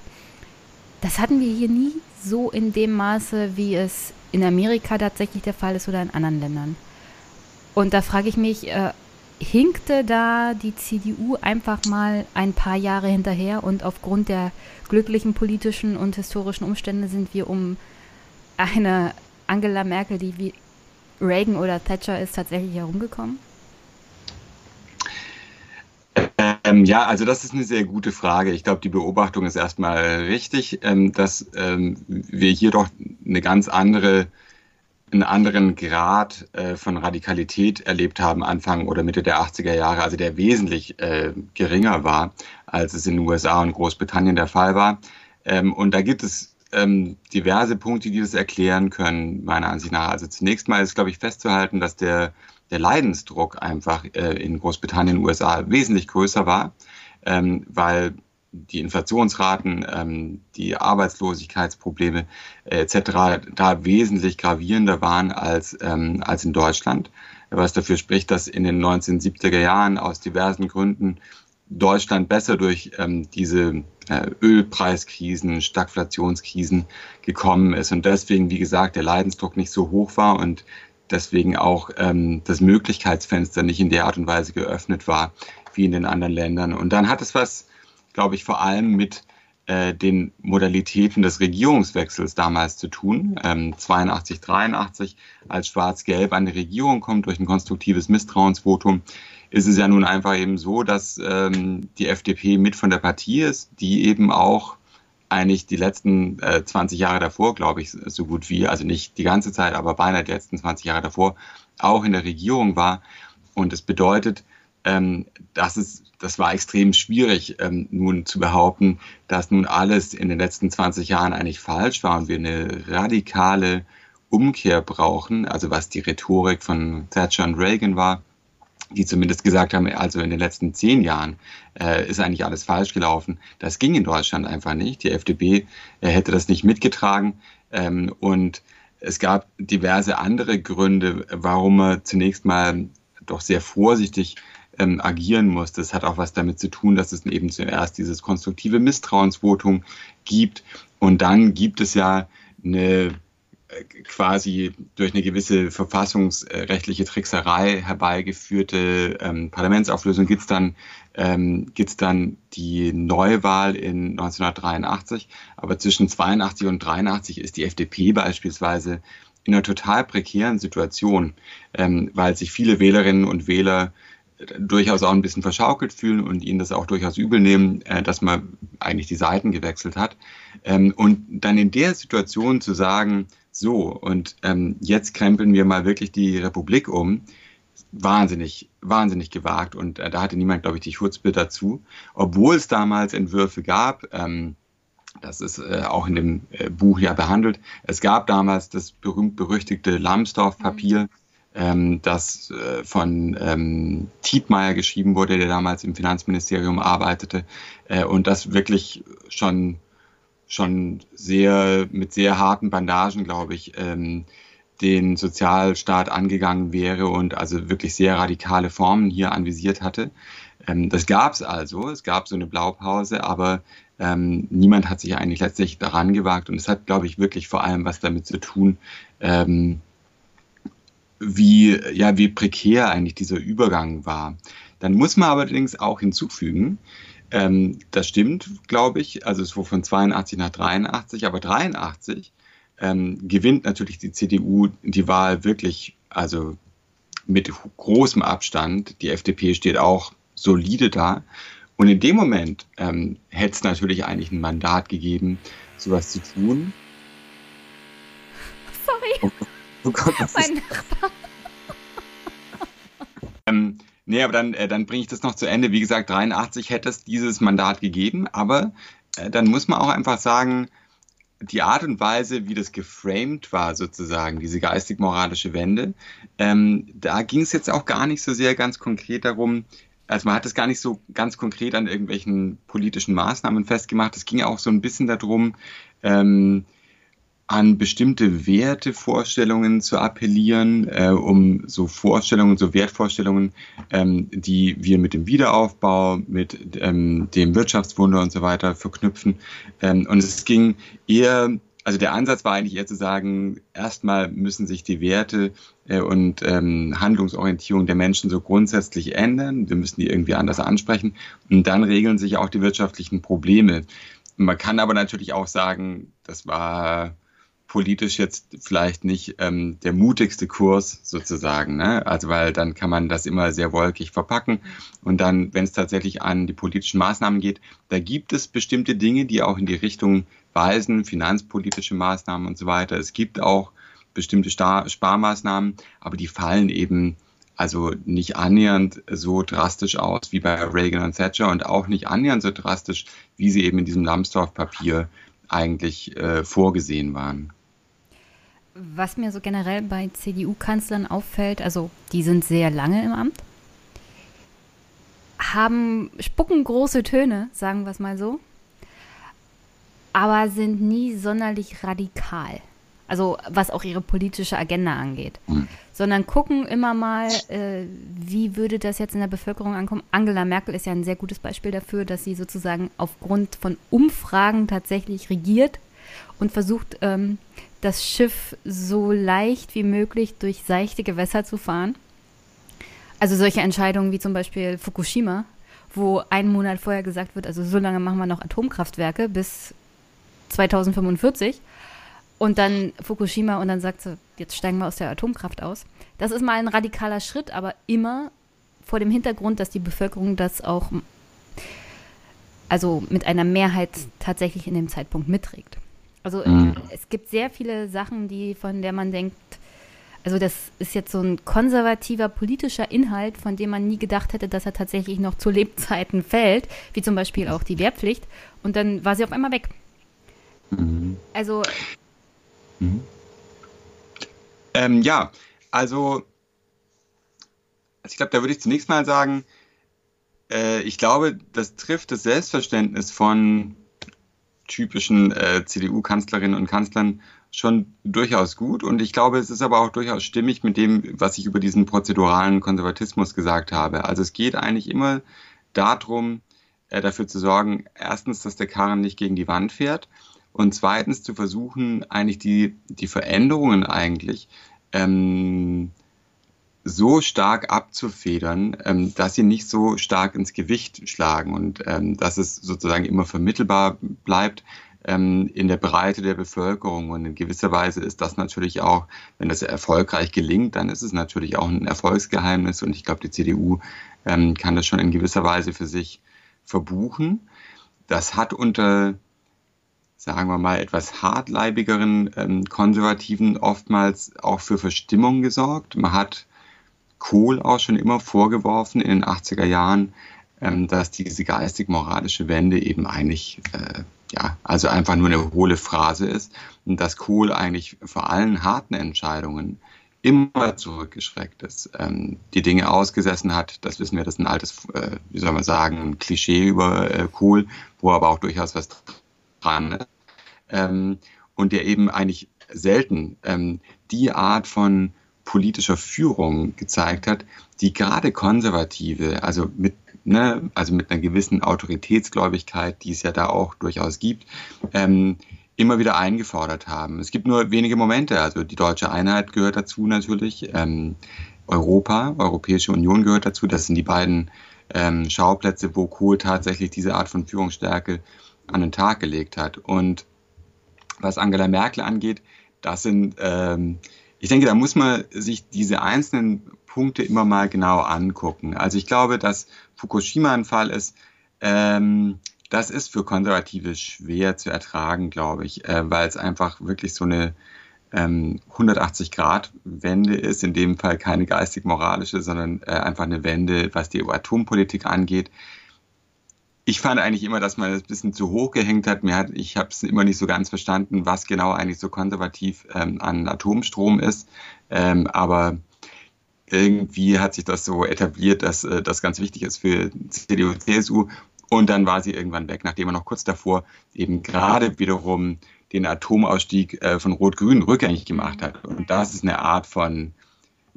Das hatten wir hier nie so in dem Maße, wie es in Amerika tatsächlich der Fall ist oder in anderen Ländern. Und da frage ich mich, äh, hinkte da die C D U einfach mal ein paar Jahre hinterher und aufgrund der glücklichen politischen und historischen Umstände sind wir um eine Angela Merkel, die wie Reagan oder Thatcher ist, tatsächlich herumgekommen? Ähm, ja, also das ist eine sehr gute Frage. Ich glaube, die Beobachtung ist erstmal richtig, ähm, dass ähm, wir hier doch eine ganz andere einen anderen Grad äh, von Radikalität erlebt haben, Anfang oder Mitte der achtziger Jahre, also der wesentlich äh, geringer war, als es in den U S A und Großbritannien der Fall war. Ähm, und da gibt es ähm, diverse Punkte, die das erklären können, meiner Ansicht nach. Also zunächst mal ist, glaube ich, festzuhalten, dass der, der Leidensdruck einfach äh, in Großbritannien und U S A wesentlich größer war, ähm, weil die Inflationsraten, ähm, die Arbeitslosigkeitsprobleme äh, et cetera da wesentlich gravierender waren als, ähm, als in Deutschland, was dafür spricht, dass in den neunzehnhundertsiebziger Jahren aus diversen Gründen Deutschland besser durch ähm, diese äh, Ölpreiskrisen, Stagflationskrisen gekommen ist und deswegen, wie gesagt, der Leidensdruck nicht so hoch war und deswegen auch ähm, das Möglichkeitsfenster nicht in der Art und Weise geöffnet war wie in den anderen Ländern. Und dann hat es was, glaube ich, vor allem mit äh, den Modalitäten des Regierungswechsels damals zu tun. Ähm, zweiundachtzig, dreiundachtzig, als Schwarz-Gelb an die Regierung kommt durch ein konstruktives Misstrauensvotum, ist es ja nun einfach eben so, dass ähm, die F D P mit von der Partie ist, die eben auch eigentlich die letzten äh, zwanzig Jahre davor, glaube ich, so gut wie, also nicht die ganze Zeit, aber beinahe die letzten zwanzig Jahre davor, auch in der Regierung war. Und es bedeutet, Ähm, das ist, das war extrem schwierig, ähm, nun zu behaupten, dass nun alles in den letzten zwanzig Jahren eigentlich falsch war und wir eine radikale Umkehr brauchen, also was die Rhetorik von Thatcher und Reagan war, die zumindest gesagt haben, also in den letzten zehn Jahren äh, ist eigentlich alles falsch gelaufen. Das ging in Deutschland einfach nicht. Die F D P äh, hätte das nicht mitgetragen. Ähm, und es gab diverse andere Gründe, warum man zunächst mal doch sehr vorsichtig ähm, agieren muss. Das hat auch was damit zu tun, dass es eben zuerst dieses konstruktive Misstrauensvotum gibt. Und dann gibt es ja eine quasi durch eine gewisse verfassungsrechtliche Trickserei herbeigeführte ähm, Parlamentsauflösung, gibt es dann, ähm, gibt's dann die Neuwahl in neunzehnhundertdreiundachtzig. Aber zwischen zweiundachtzig und dreiundachtzig ist die F D P beispielsweise in einer total prekären Situation, ähm, weil sich viele Wählerinnen und Wähler durchaus auch ein bisschen verschaukelt fühlen und ihnen das auch durchaus übel nehmen, äh, dass man eigentlich die Seiten gewechselt hat. Ähm, und dann in der Situation zu sagen, so, und ähm, jetzt krempeln wir mal wirklich die Republik um. Wahnsinnig, wahnsinnig gewagt. Und äh, da hatte niemand, glaube ich, die Chutzpe dazu. Obwohl es damals Entwürfe gab, ähm, das ist äh, auch in dem äh, Buch ja behandelt, es gab damals das berühmt-berüchtigte Lambsdorff-Papier, mhm. ähm, das äh, von ähm, Tietmeyer geschrieben wurde, der damals im Finanzministerium arbeitete. Äh, und das wirklich schon... schon sehr mit sehr harten Bandagen, glaube ich, ähm, den Sozialstaat angegangen wäre und also wirklich sehr radikale Formen hier anvisiert hatte. Ähm, das gab es also, es gab so eine Blaupause, aber ähm, niemand hat sich eigentlich letztlich daran gewagt. Und es hat, glaube ich, wirklich vor allem was damit zu tun, ähm, wie, ja, wie prekär eigentlich dieser Übergang war. Dann muss man allerdings auch hinzufügen, Ähm, das stimmt, glaube ich. Also es war von zweiundachtzig nach dreiundachtzig, aber dreiundachtzig ähm, gewinnt natürlich die C D U die Wahl wirklich, also mit großem Abstand. Die F D P steht auch solide da. Und in dem Moment ähm, hätte es natürlich eigentlich ein Mandat gegeben, sowas zu tun. Sorry. Oh, oh Gott, was mein ist Nachbar. ähm, Nee, aber dann, dann bringe ich das noch zu Ende. Wie gesagt, dreiundachtzig hätte es dieses Mandat gegeben, aber äh, dann muss man auch einfach sagen, die Art und Weise, wie das geframed war sozusagen, diese geistig-moralische Wende, ähm, da ging es jetzt auch gar nicht so sehr ganz konkret darum, also man hat es gar nicht so ganz konkret an irgendwelchen politischen Maßnahmen festgemacht. Es ging auch so ein bisschen darum, ähm, an bestimmte Wertevorstellungen zu appellieren, äh, um so Vorstellungen, so Wertvorstellungen, ähm, die wir mit dem Wiederaufbau, mit ähm, dem Wirtschaftswunder und so weiter verknüpfen. Ähm, und es ging eher, also der Ansatz war eigentlich eher zu sagen, erstmal müssen sich die Werte äh, und ähm, Handlungsorientierung der Menschen so grundsätzlich ändern. Wir müssen die irgendwie anders ansprechen. Und dann regeln sich auch die wirtschaftlichen Probleme. Man kann aber natürlich auch sagen, das war politisch jetzt vielleicht nicht ähm, der mutigste Kurs sozusagen, ne? Also weil dann kann man das immer sehr wolkig verpacken und dann, wenn es tatsächlich an die politischen Maßnahmen geht, da gibt es bestimmte Dinge, die auch in die Richtung weisen, finanzpolitische Maßnahmen und so weiter. Es gibt auch bestimmte Star- Sparmaßnahmen, aber die fallen eben also nicht annähernd so drastisch aus wie bei Reagan und Thatcher und auch nicht annähernd so drastisch, wie sie eben in diesem Lambsdorff-Papier eigentlich äh, vorgesehen waren. Was mir so generell bei C D U-Kanzlern auffällt, also die sind sehr lange im Amt, haben spucken große Töne, sagen wir es mal so, aber sind nie sonderlich radikal. Also was auch ihre politische Agenda angeht. Hm. Sondern gucken immer mal, äh, wie würde das jetzt in der Bevölkerung ankommen. Angela Merkel ist ja ein sehr gutes Beispiel dafür, dass sie sozusagen aufgrund von Umfragen tatsächlich regiert und versucht, ähm, das Schiff so leicht wie möglich durch seichte Gewässer zu fahren. Also solche Entscheidungen wie zum Beispiel Fukushima, wo einen Monat vorher gesagt wird, also so lange machen wir noch Atomkraftwerke bis zweitausendfünfundvierzig. Und dann Fukushima und dann sagt sie, jetzt steigen wir aus der Atomkraft aus. Das ist mal ein radikaler Schritt, aber immer vor dem Hintergrund, dass die Bevölkerung das auch also mit einer Mehrheit tatsächlich in dem Zeitpunkt mitträgt. Also mhm. es gibt sehr viele Sachen, die von der man denkt, Also das ist jetzt so ein konservativer politischer Inhalt, von dem man nie gedacht hätte, dass er tatsächlich noch zu Lebzeiten fällt, wie zum Beispiel auch die Wehrpflicht. Und dann war sie auf einmal weg. Mhm. Also... Mhm. Ähm, ja, also... Ich glaube, da würde ich zunächst mal sagen, äh, ich glaube, das trifft das Selbstverständnis von typischen äh, C D U-Kanzlerinnen und Kanzlern schon durchaus gut. Und ich glaube, es ist aber auch durchaus stimmig mit dem, was ich über diesen prozeduralen Konservatismus gesagt habe. Also es geht eigentlich immer darum, äh, dafür zu sorgen, erstens, dass der Karren nicht gegen die Wand fährt und zweitens zu versuchen, eigentlich die, die Veränderungen eigentlich ähm, so stark abzufedern, ähm, dass sie nicht so stark ins Gewicht schlagen und ähm, dass es sozusagen immer vermittelbar bleibt, in der Breite der Bevölkerung. Und in gewisser Weise ist das natürlich auch, wenn das erfolgreich gelingt, dann ist es natürlich auch ein Erfolgsgeheimnis. Und ich glaube, die C D U ähm, kann das schon in gewisser Weise für sich verbuchen. Das hat unter, sagen wir mal, etwas hartleibigeren ähm, Konservativen oftmals auch für Verstimmung gesorgt. Man hat Kohl auch schon immer vorgeworfen in den achtziger Jahren, ähm, dass diese geistig-moralische Wende eben eigentlich... Äh, Ja, also einfach nur eine hohle Phrase ist, dass Kohl eigentlich vor allen harten Entscheidungen immer zurückgeschreckt ist, ähm, die Dinge ausgesessen hat, das wissen wir, das ist ein altes, äh, wie soll man sagen, ein Klischee über äh, Kohl, wo aber auch durchaus was dran ist, ähm, und der eben eigentlich selten ähm, die Art von politischer Führung gezeigt hat, die gerade Konservative, also mit Ne, also mit einer gewissen Autoritätsgläubigkeit, die es ja da auch durchaus gibt, ähm, immer wieder eingefordert haben. Es gibt nur wenige Momente, also die deutsche Einheit gehört dazu natürlich, ähm, Europa, Europäische Union gehört dazu, das sind die beiden ähm, Schauplätze, wo Kohl tatsächlich diese Art von Führungsstärke an den Tag gelegt hat. Und was Angela Merkel angeht, das sind, ähm, ich denke, da muss man sich diese einzelnen Punkte immer mal genau angucken. Also ich glaube, dass Fukushima ein Fall ist, ähm, das ist für Konservative schwer zu ertragen, glaube ich, äh, weil es einfach wirklich so eine ähm, hundertachtzig Grad Wende ist, in dem Fall keine geistig-moralische, sondern äh, einfach eine Wende, was die Atompolitik angeht. Ich fand eigentlich immer, dass man das ein bisschen zu hoch gehängt hat. Mir hat ich habe es immer nicht so ganz verstanden, was genau eigentlich so konservativ ähm, an Atomstrom ist, ähm, aber irgendwie hat sich das so etabliert, dass äh, das ganz wichtig ist für C D U und C S U. Und dann war sie irgendwann weg, nachdem man noch kurz davor eben gerade wiederum den Atomausstieg äh, von Rot-Grün rückgängig gemacht hat. Und das ist eine Art von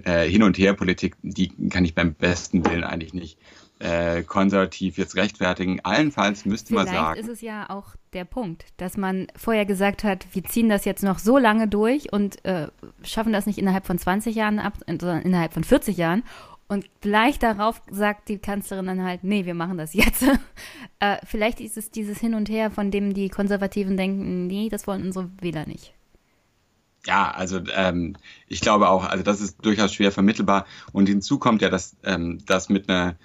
äh, Hin- und Her-Politik, die kann ich beim besten Willen eigentlich nicht äh, konservativ jetzt rechtfertigen. Allenfalls müsste man sagen... Vielleicht ist es ja auch der Punkt, dass man vorher gesagt hat, wir ziehen das jetzt noch so lange durch und äh, schaffen das nicht innerhalb von zwanzig Jahren ab, sondern innerhalb von vierzig Jahren. Und gleich darauf sagt die Kanzlerin dann halt, nee, wir machen das jetzt. äh, vielleicht ist es dieses Hin und Her, von dem die Konservativen denken, nee, das wollen unsere Wähler nicht. Ja, also ähm, ich glaube auch, also das ist durchaus schwer vermittelbar. Und hinzu kommt ja, dass ähm, das mit einer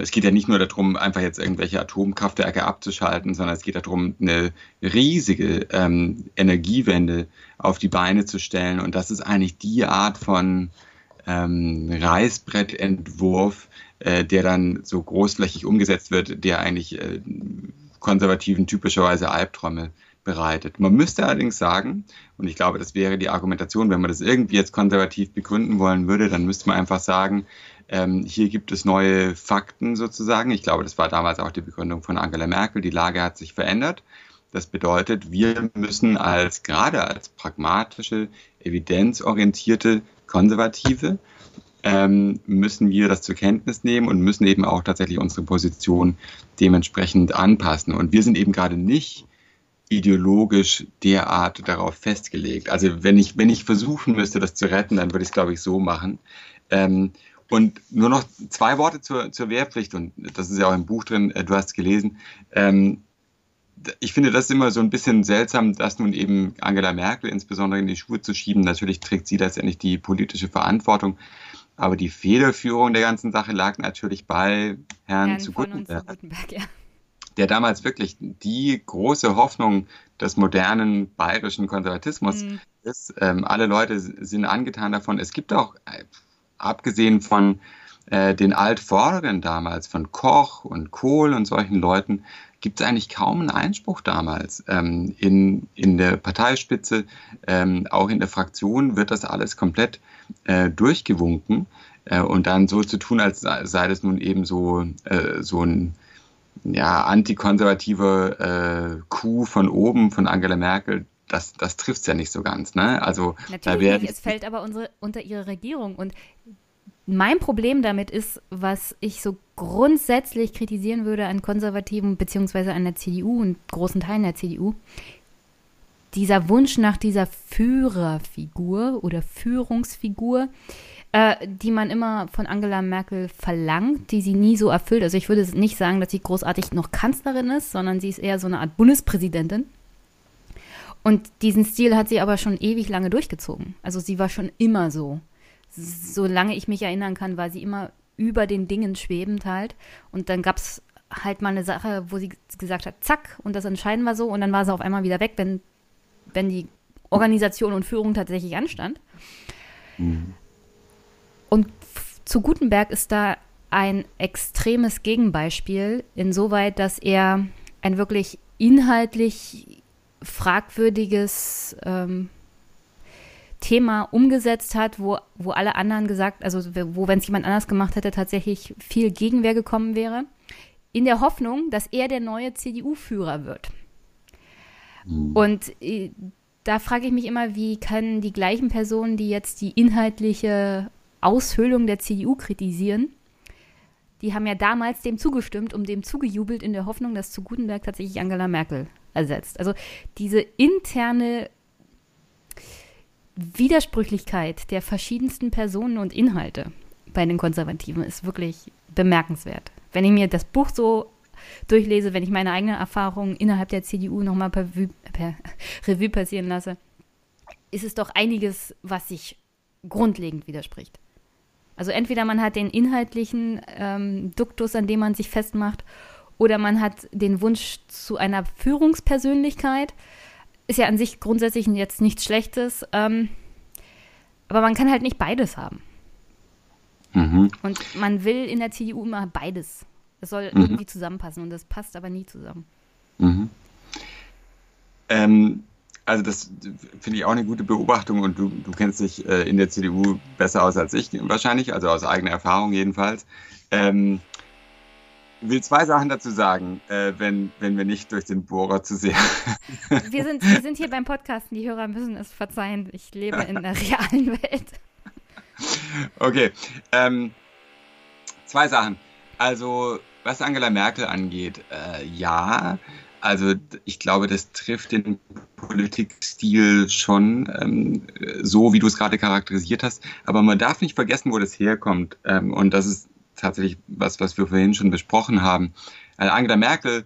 Es geht ja nicht nur darum, einfach jetzt irgendwelche Atomkraftwerke abzuschalten, sondern es geht darum, eine riesige ähm, Energiewende auf die Beine zu stellen. Und das ist eigentlich die Art von ähm, Reißbrettentwurf, äh, der dann so großflächig umgesetzt wird, der eigentlich äh, Konservativen typischerweise Albträume bereitet. Man müsste allerdings sagen, und ich glaube, das wäre die Argumentation, wenn man das irgendwie jetzt konservativ begründen wollen würde, dann müsste man einfach sagen, ähm, hier gibt es neue Fakten sozusagen. Ich glaube, das war damals auch die Begründung von Angela Merkel. Die Lage hat sich verändert. Das bedeutet, wir müssen als gerade als pragmatische, evidenzorientierte Konservative ähm, müssen wir das zur Kenntnis nehmen und müssen eben auch tatsächlich unsere Position dementsprechend anpassen. Und wir sind eben gerade nicht ideologisch derart darauf festgelegt. Also wenn ich, wenn ich versuchen müsste, das zu retten, dann würde ich es, glaube ich, so machen. Ähm, und nur noch zwei Worte zur, zur Wehrpflicht, und das ist ja auch im Buch drin, äh, du hast es gelesen. Ähm, ich finde das immer so ein bisschen seltsam, das nun eben Angela Merkel insbesondere in die Schuhe zu schieben. Natürlich trägt sie letztendlich die politische Verantwortung, aber die Federführung der ganzen Sache lag natürlich bei Herrn, Herrn zu Guttenberg. Ja. der damals wirklich die große Hoffnung des modernen bayerischen Konservatismus mhm. ist. Ähm, alle Leute sind angetan davon. Es gibt auch, äh, abgesehen von äh, den Altvorderen damals, von Koch und Kohl und solchen Leuten, gibt es eigentlich kaum einen Einspruch damals. Ähm, in, in der Parteispitze, ähm, auch in der Fraktion wird das alles komplett äh, durchgewunken äh, und dann so zu tun, als sei das nun eben so, äh, so ein ja, antikonservativer äh, Coup von oben, von Angela Merkel. Das, das trifft es ja nicht so ganz. Ne? Also, natürlich, es fällt aber unsere, unter ihre Regierung. Und mein Problem damit ist, was ich so grundsätzlich kritisieren würde an Konservativen beziehungsweise an der C D U und großen Teilen der C D U, dieser Wunsch nach dieser Führerfigur oder Führungsfigur, äh, die man immer von Angela Merkel verlangt, die sie nie so erfüllt. Also ich würde nicht sagen, dass sie großartig noch Kanzlerin ist, sondern sie ist eher so eine Art Bundespräsidentin. Und diesen Stil hat sie aber schon ewig lange durchgezogen. Also sie war schon immer so. Solange ich mich erinnern kann, war sie immer über den Dingen schwebend halt. Und dann gab es halt mal eine Sache, wo sie gesagt hat, zack, und das Entscheiden war so. Und dann war sie auf einmal wieder weg, wenn, wenn die Organisation und Führung tatsächlich anstand. Mhm. Und zu Guttenberg ist da ein extremes Gegenbeispiel, insoweit, dass er ein wirklich inhaltlich fragwürdiges ähm, Thema umgesetzt hat, wo, wo alle anderen gesagt, also wo, wenn es jemand anders gemacht hätte, tatsächlich viel Gegenwehr gekommen wäre, in der Hoffnung, dass er der neue C D U-Führer wird. Und äh, da frage ich mich immer, wie können die gleichen Personen, die jetzt die inhaltliche Aushöhlung der C D U kritisieren, die haben ja damals dem zugestimmt, um dem zugejubelt, in der Hoffnung, dass zu Guttenberg tatsächlich Angela Merkel ersetzt. Also diese interne Widersprüchlichkeit der verschiedensten Personen und Inhalte bei den Konservativen ist wirklich bemerkenswert. Wenn ich mir das Buch so durchlese, wenn ich meine eigenen Erfahrungen innerhalb der C D U nochmal per, per Revue passieren lasse, ist es doch einiges, was sich grundlegend widerspricht. Also entweder man hat den inhaltlichen ähm, Duktus, an dem man sich festmacht, oder man hat den Wunsch zu einer Führungspersönlichkeit. Ist ja an sich grundsätzlich jetzt nichts Schlechtes. Ähm, aber man kann halt nicht beides haben. Mhm. Und man will in der C D U immer beides. Es soll mhm. irgendwie zusammenpassen und das passt aber nie zusammen. Mhm. Ähm, also das finde ich auch eine gute Beobachtung und du, du kennst dich äh, in der C D U besser aus als ich wahrscheinlich, also aus eigener Erfahrung jedenfalls. Ähm, Ich will zwei Sachen dazu sagen, äh, wenn, wenn wir nicht durch den Bohrer zu sehr... Wir sind, wir sind hier beim Podcasten, die Hörer müssen es verzeihen. Ich lebe in der realen Welt. Okay, ähm, zwei Sachen. Also, was Angela Merkel angeht, äh, ja, also ich glaube, das trifft den Politikstil schon ähm, so, wie du es gerade charakterisiert hast. Aber man darf nicht vergessen, wo das herkommt. Ähm, und das ist tatsächlich was, was wir vorhin schon besprochen haben. Also Angela Merkel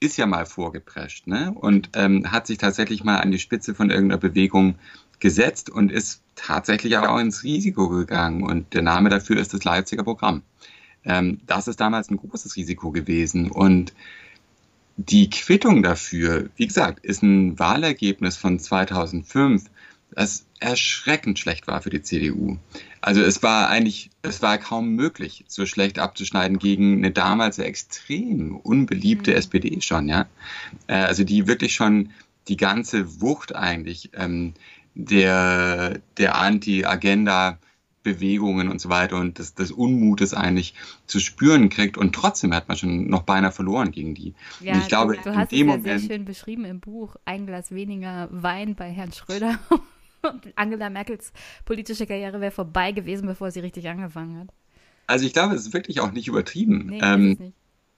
ist ja mal vorgeprescht, ne? Und ähm, hat sich tatsächlich mal an die Spitze von irgendeiner Bewegung gesetzt und ist tatsächlich auch ins Risiko gegangen. Und der Name dafür ist das Leipziger Programm. Ähm, das ist damals ein großes Risiko gewesen. Und die Quittung dafür, wie gesagt, ist ein Wahlergebnis von zweitausendfünf, das erschreckend schlecht war für die C D U. Also es war eigentlich, es war kaum möglich, so schlecht abzuschneiden gegen eine damals extrem unbeliebte mhm. S P D schon, ja. Also die wirklich schon die ganze Wucht eigentlich ähm, der, der Anti-Agenda-Bewegungen und so weiter und des, des Unmutes eigentlich zu spüren kriegt und trotzdem hat man schon noch beinahe verloren gegen die. Ja, und ich glaube, du, du hast in dem es ja Moment, sehr schön beschrieben im Buch, ein Glas weniger Wein bei Herrn Schröder. Und Angela Merkels politische Karriere wäre vorbei gewesen, bevor sie richtig angefangen hat. Also ich glaube, es ist wirklich auch nicht übertrieben. Nee, ähm, ist nicht.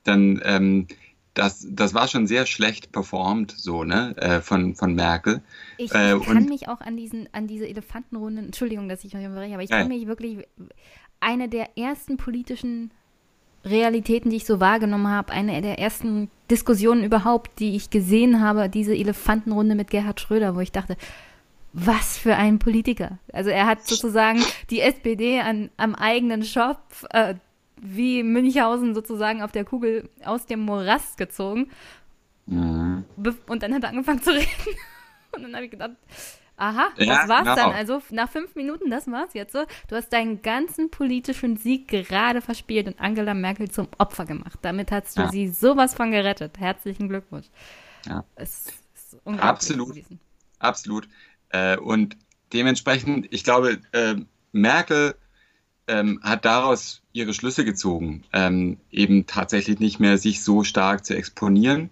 Dann, ähm, das, das war schon sehr schlecht performt, so, ne, äh, von, von Merkel. Ich äh, kann und, mich auch an diesen, an diese Elefantenrunden, Entschuldigung, dass ich noch überrede, aber ich kann ja. mich wirklich, eine der ersten politischen Realitäten, die ich so wahrgenommen habe, eine der ersten Diskussionen überhaupt, die ich gesehen habe, diese Elefantenrunde mit Gerhard Schröder, wo ich dachte, was für ein Politiker. Also er hat sozusagen die S P D an, am eigenen Schopf äh, wie Münchhausen sozusagen auf der Kugel aus dem Morast gezogen. Mhm. Und dann hat er angefangen zu reden. Und dann habe ich gedacht, aha, ja, das war's genau. dann. Also nach fünf Minuten, das war's jetzt so. Du hast deinen ganzen politischen Sieg gerade verspielt und Angela Merkel zum Opfer gemacht. Damit hast du ja. sie sowas von gerettet. Herzlichen Glückwunsch. Ja. Es ist unglaublich. Absolut. Absolut. Äh, und dementsprechend, ich glaube, äh, Merkel ähm, hat daraus ihre Schlüsse gezogen, ähm, eben tatsächlich nicht mehr sich so stark zu exponieren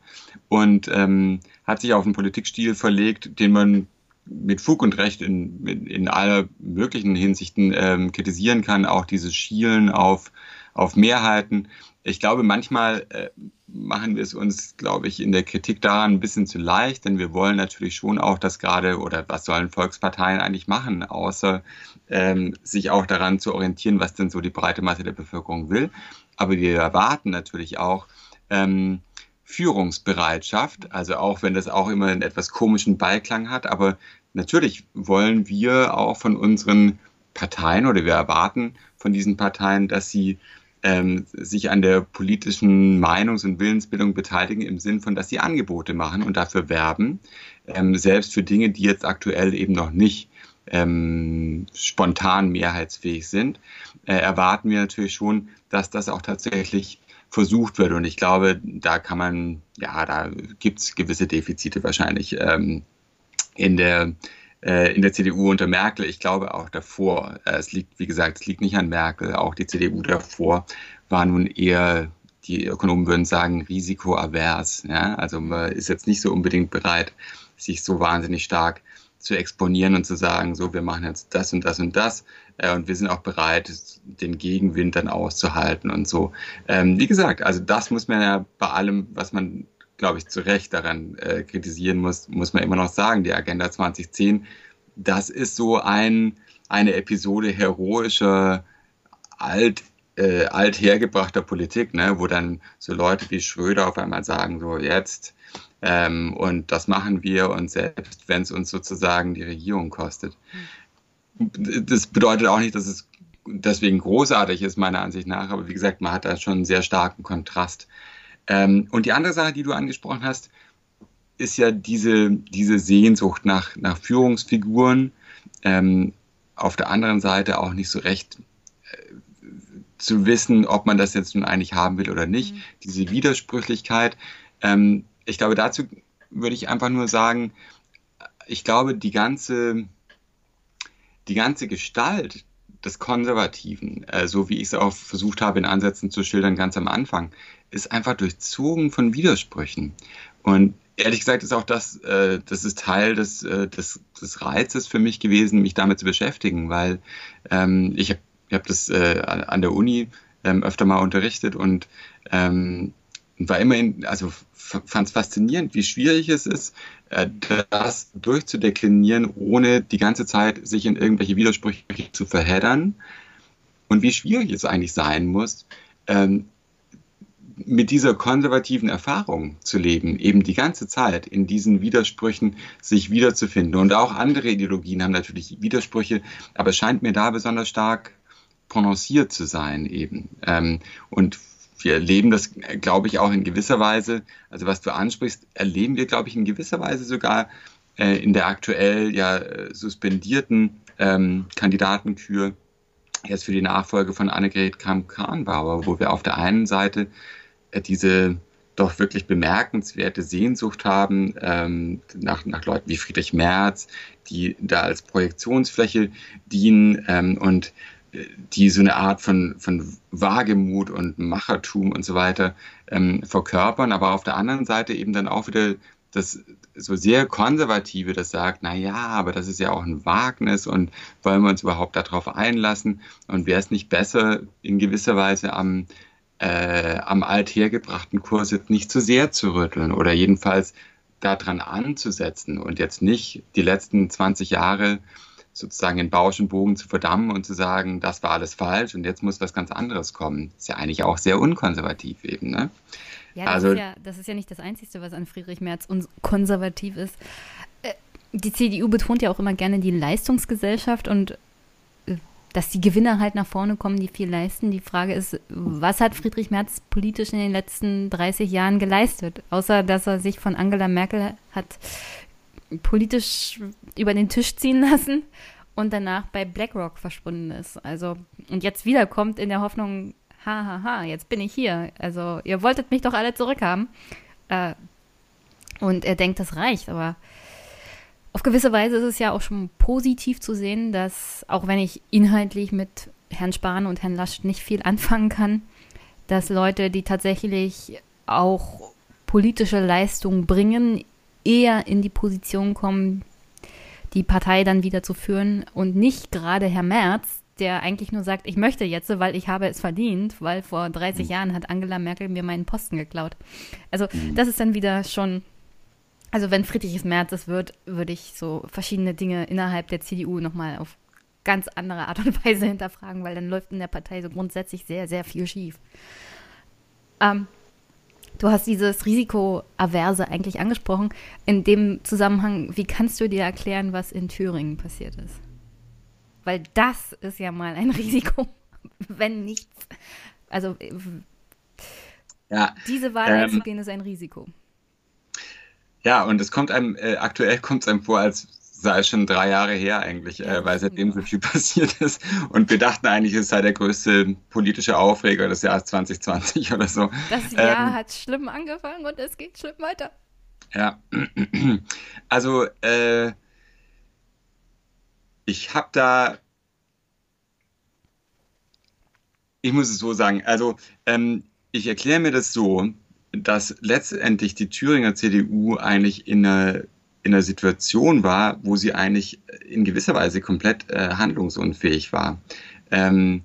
und ähm, hat sich auf einen Politikstil verlegt, den man mit Fug und Recht in, in, in aller möglichen Hinsichten ähm, kritisieren kann, auch dieses Schielen auf, auf Mehrheiten. Ich glaube, manchmal äh, machen wir es uns, glaube ich, in der Kritik daran ein bisschen zu leicht, denn wir wollen natürlich schon auch, dass gerade, oder was sollen Volksparteien eigentlich machen, außer ähm, sich auch daran zu orientieren, was denn so die breite Masse der Bevölkerung will. Aber wir erwarten natürlich auch ähm, Führungsbereitschaft, also auch wenn das auch immer einen etwas komischen Beiklang hat, aber natürlich wollen wir auch von unseren Parteien oder wir erwarten von diesen Parteien, dass sie ähm, sich an der politischen Meinungs- und Willensbildung beteiligen im Sinn von, dass sie Angebote machen und dafür werben, ähm, selbst für Dinge, die jetzt aktuell eben noch nicht ähm, spontan mehrheitsfähig sind, äh, erwarten wir natürlich schon, dass das auch tatsächlich versucht wird. Und ich glaube, da kann man, ja, da gibt es gewisse Defizite wahrscheinlich ähm, in der, äh, in der C D U unter Merkel. Ich glaube auch davor, äh, es liegt, wie gesagt, es liegt nicht an Merkel, auch die C D U davor war nun eher, die Ökonomen würden sagen, risikoavers. Ja? Also man ist jetzt nicht so unbedingt bereit, sich so wahnsinnig stark zu exponieren und zu sagen, so, wir machen jetzt das und das und das äh, und wir sind auch bereit, den Gegenwind dann auszuhalten und so. Ähm, wie gesagt, also das muss man ja bei allem, was man, glaube ich, zu Recht daran äh, kritisieren muss, muss man immer noch sagen, die Agenda zwanzig zehn, das ist so ein, eine Episode heroischer, alt, äh, althergebrachter Politik, ne, wo dann so Leute wie Schröder auf einmal sagen, so jetzt... Ähm, und das machen wir und selbst, wenn es uns sozusagen die Regierung kostet. Das bedeutet auch nicht, dass es deswegen großartig ist, meiner Ansicht nach, aber wie gesagt, man hat da schon einen sehr starken Kontrast. Ähm, und die andere Sache, die du angesprochen hast, ist ja diese, diese Sehnsucht nach, nach Führungsfiguren, ähm, auf der anderen Seite auch nicht so recht äh, zu wissen, ob man das jetzt nun eigentlich haben will oder nicht. Mhm. Diese Widersprüchlichkeit, ähm, ich glaube, dazu würde ich einfach nur sagen, ich glaube, die ganze, die ganze Gestalt des Konservativen, äh, so wie ich es auch versucht habe in Ansätzen zu schildern, ganz am Anfang, ist einfach durchzogen von Widersprüchen. Und ehrlich gesagt ist auch das, äh, das ist Teil des, äh, des, des Reizes für mich gewesen, mich damit zu beschäftigen, weil ähm, ich habe ich hab das äh, an der Uni ähm, öfter mal unterrichtet und ähm, war immerhin, also fand es faszinierend, wie schwierig es ist, das durchzudeklinieren, ohne die ganze Zeit sich in irgendwelche Widersprüche zu verheddern. Und wie schwierig es eigentlich sein muss, mit dieser konservativen Erfahrung zu leben, eben die ganze Zeit in diesen Widersprüchen sich wiederzufinden. Und auch andere Ideologien haben natürlich Widersprüche, aber es scheint mir da besonders stark prononciert zu sein eben. Und wir erleben das, glaube ich, auch in gewisser Weise, also was du ansprichst, erleben wir, glaube ich, in gewisser Weise sogar äh, in der aktuell ja suspendierten ähm, Kandidatenkür jetzt für die Nachfolge von Annegret Kramp-Karrenbauer, wo wir auf der einen Seite äh, diese doch wirklich bemerkenswerte Sehnsucht haben ähm, nach, nach Leuten wie Friedrich Merz, die da als Projektionsfläche dienen ähm, und die so eine Art von, von Wagemut und Machertum und so weiter ähm, verkörpern, aber auf der anderen Seite eben dann auch wieder das so sehr Konservative, das sagt, naja, aber das ist ja auch ein Wagnis und wollen wir uns überhaupt darauf einlassen und wäre es nicht besser, in gewisser Weise am, äh, am althergebrachten Kurs jetzt nicht zu sehr zu rütteln oder jedenfalls daran anzusetzen und jetzt nicht die letzten zwanzig Jahre sozusagen in Bausch und Bogen zu verdammen und zu sagen, das war alles falsch und jetzt muss was ganz anderes kommen. Ist ja eigentlich auch sehr unkonservativ eben, ne? Ja, das, also, ist, ja, das ist ja nicht das Einzige, was an Friedrich Merz konservativ ist. Die C D U betont ja auch immer gerne die Leistungsgesellschaft und dass die Gewinner halt nach vorne kommen, die viel leisten. Die Frage ist, was hat Friedrich Merz politisch in den letzten dreißig Jahren geleistet? Außer, dass er sich von Angela Merkel hat politisch über den Tisch ziehen lassen und danach bei BlackRock verschwunden ist. Also, und jetzt wiederkommt in der Hoffnung, ha, ha, ha, jetzt bin ich hier. Also, ihr wolltet mich doch alle zurückhaben. Äh, und er denkt, das reicht, aber auf gewisse Weise ist es ja auch schon positiv zu sehen, dass, auch wenn ich inhaltlich mit Herrn Spahn und Herrn Laschet nicht viel anfangen kann, dass Leute, die tatsächlich auch politische Leistung bringen, eher in die Position kommen, die Partei dann wieder zu führen und nicht gerade Herr Merz, der eigentlich nur sagt, ich möchte jetzt, weil ich habe es verdient, weil vor dreißig Jahren hat Angela Merkel mir meinen Posten geklaut. Also das ist dann wieder schon... Also wenn Friedrich Merz es wird, würde ich so verschiedene Dinge innerhalb der C D U nochmal auf ganz andere Art und Weise hinterfragen, weil dann läuft in der Partei so grundsätzlich sehr, sehr viel schief. Ähm, du hast dieses Risikoaverse eigentlich angesprochen. In dem Zusammenhang, wie kannst du dir erklären, was in Thüringen passiert ist? Weil das ist ja mal ein Risiko, wenn nichts. Also ja, diese Wahl ähm, einzugehen ist ein Risiko. Ja, und es kommt einem, äh, aktuell kommt es einem vor, als sei es schon drei Jahre her eigentlich, äh, weil seitdem so viel passiert ist. Und wir dachten eigentlich, es sei der größte politische Aufreger des Jahres zwanzig zwanzig oder so. Das Jahr ähm, hat schlimm angefangen und es geht schlimm weiter. Ja, also äh, ich habe da, ich muss es so sagen, also ähm, ich erkläre mir das so, dass letztendlich die Thüringer C D U eigentlich in einer, in einer Situation war, wo sie eigentlich in gewisser Weise komplett äh, handlungsunfähig war. Ähm,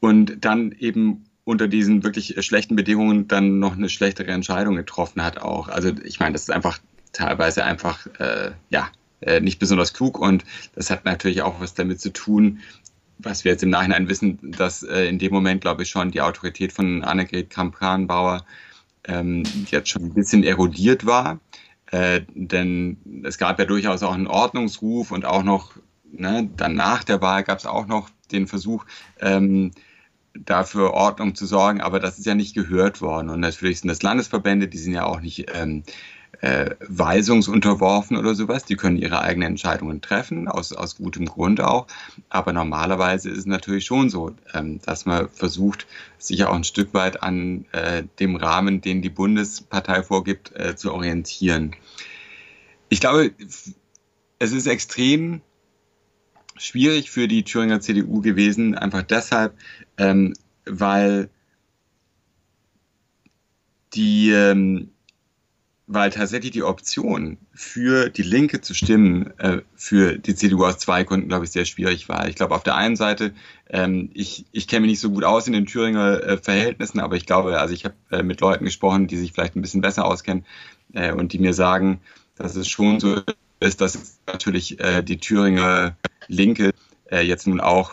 und dann eben unter diesen wirklich schlechten Bedingungen dann noch eine schlechtere Entscheidung getroffen hat auch. Also ich meine, das ist einfach teilweise einfach äh, ja, äh, nicht besonders klug und das hat natürlich auch was damit zu tun, was wir jetzt im Nachhinein wissen, dass äh, in dem Moment, glaube ich, schon die Autorität von Annegret Kramp-Karrenbauer jetzt schon ein bisschen erodiert war, äh, denn es gab ja durchaus auch einen Ordnungsruf und auch noch, ne, danach der Wahl gab es auch noch den Versuch, ähm, dafür Ordnung zu sorgen, aber das ist ja nicht gehört worden und natürlich sind das Landesverbände, die sind ja auch nicht ähm, äh, weisungsunterworfen oder sowas, die können ihre eigenen Entscheidungen treffen, aus, aus gutem Grund auch, aber normalerweise ist es natürlich schon so, ähm, dass man versucht, sich auch ein Stück weit an äh, dem Rahmen, den die Bundespartei vorgibt, äh, zu orientieren. Ich glaube, es ist extrem schwierig für die Thüringer C D U gewesen, einfach deshalb, ähm, weil die ähm, weil tatsächlich die Option, für die Linke zu stimmen, äh, für die C D U aus zwei Gründen, glaube ich, sehr schwierig war. Ich glaube, auf der einen Seite, ähm, ich, ich kenne mich nicht so gut aus in den Thüringer äh, Verhältnissen, aber ich glaube, also ich habe äh, mit Leuten gesprochen, die sich vielleicht ein bisschen besser auskennen äh, und die mir sagen, dass es schon so ist, dass natürlich äh, die Thüringer Linke äh, jetzt nun auch,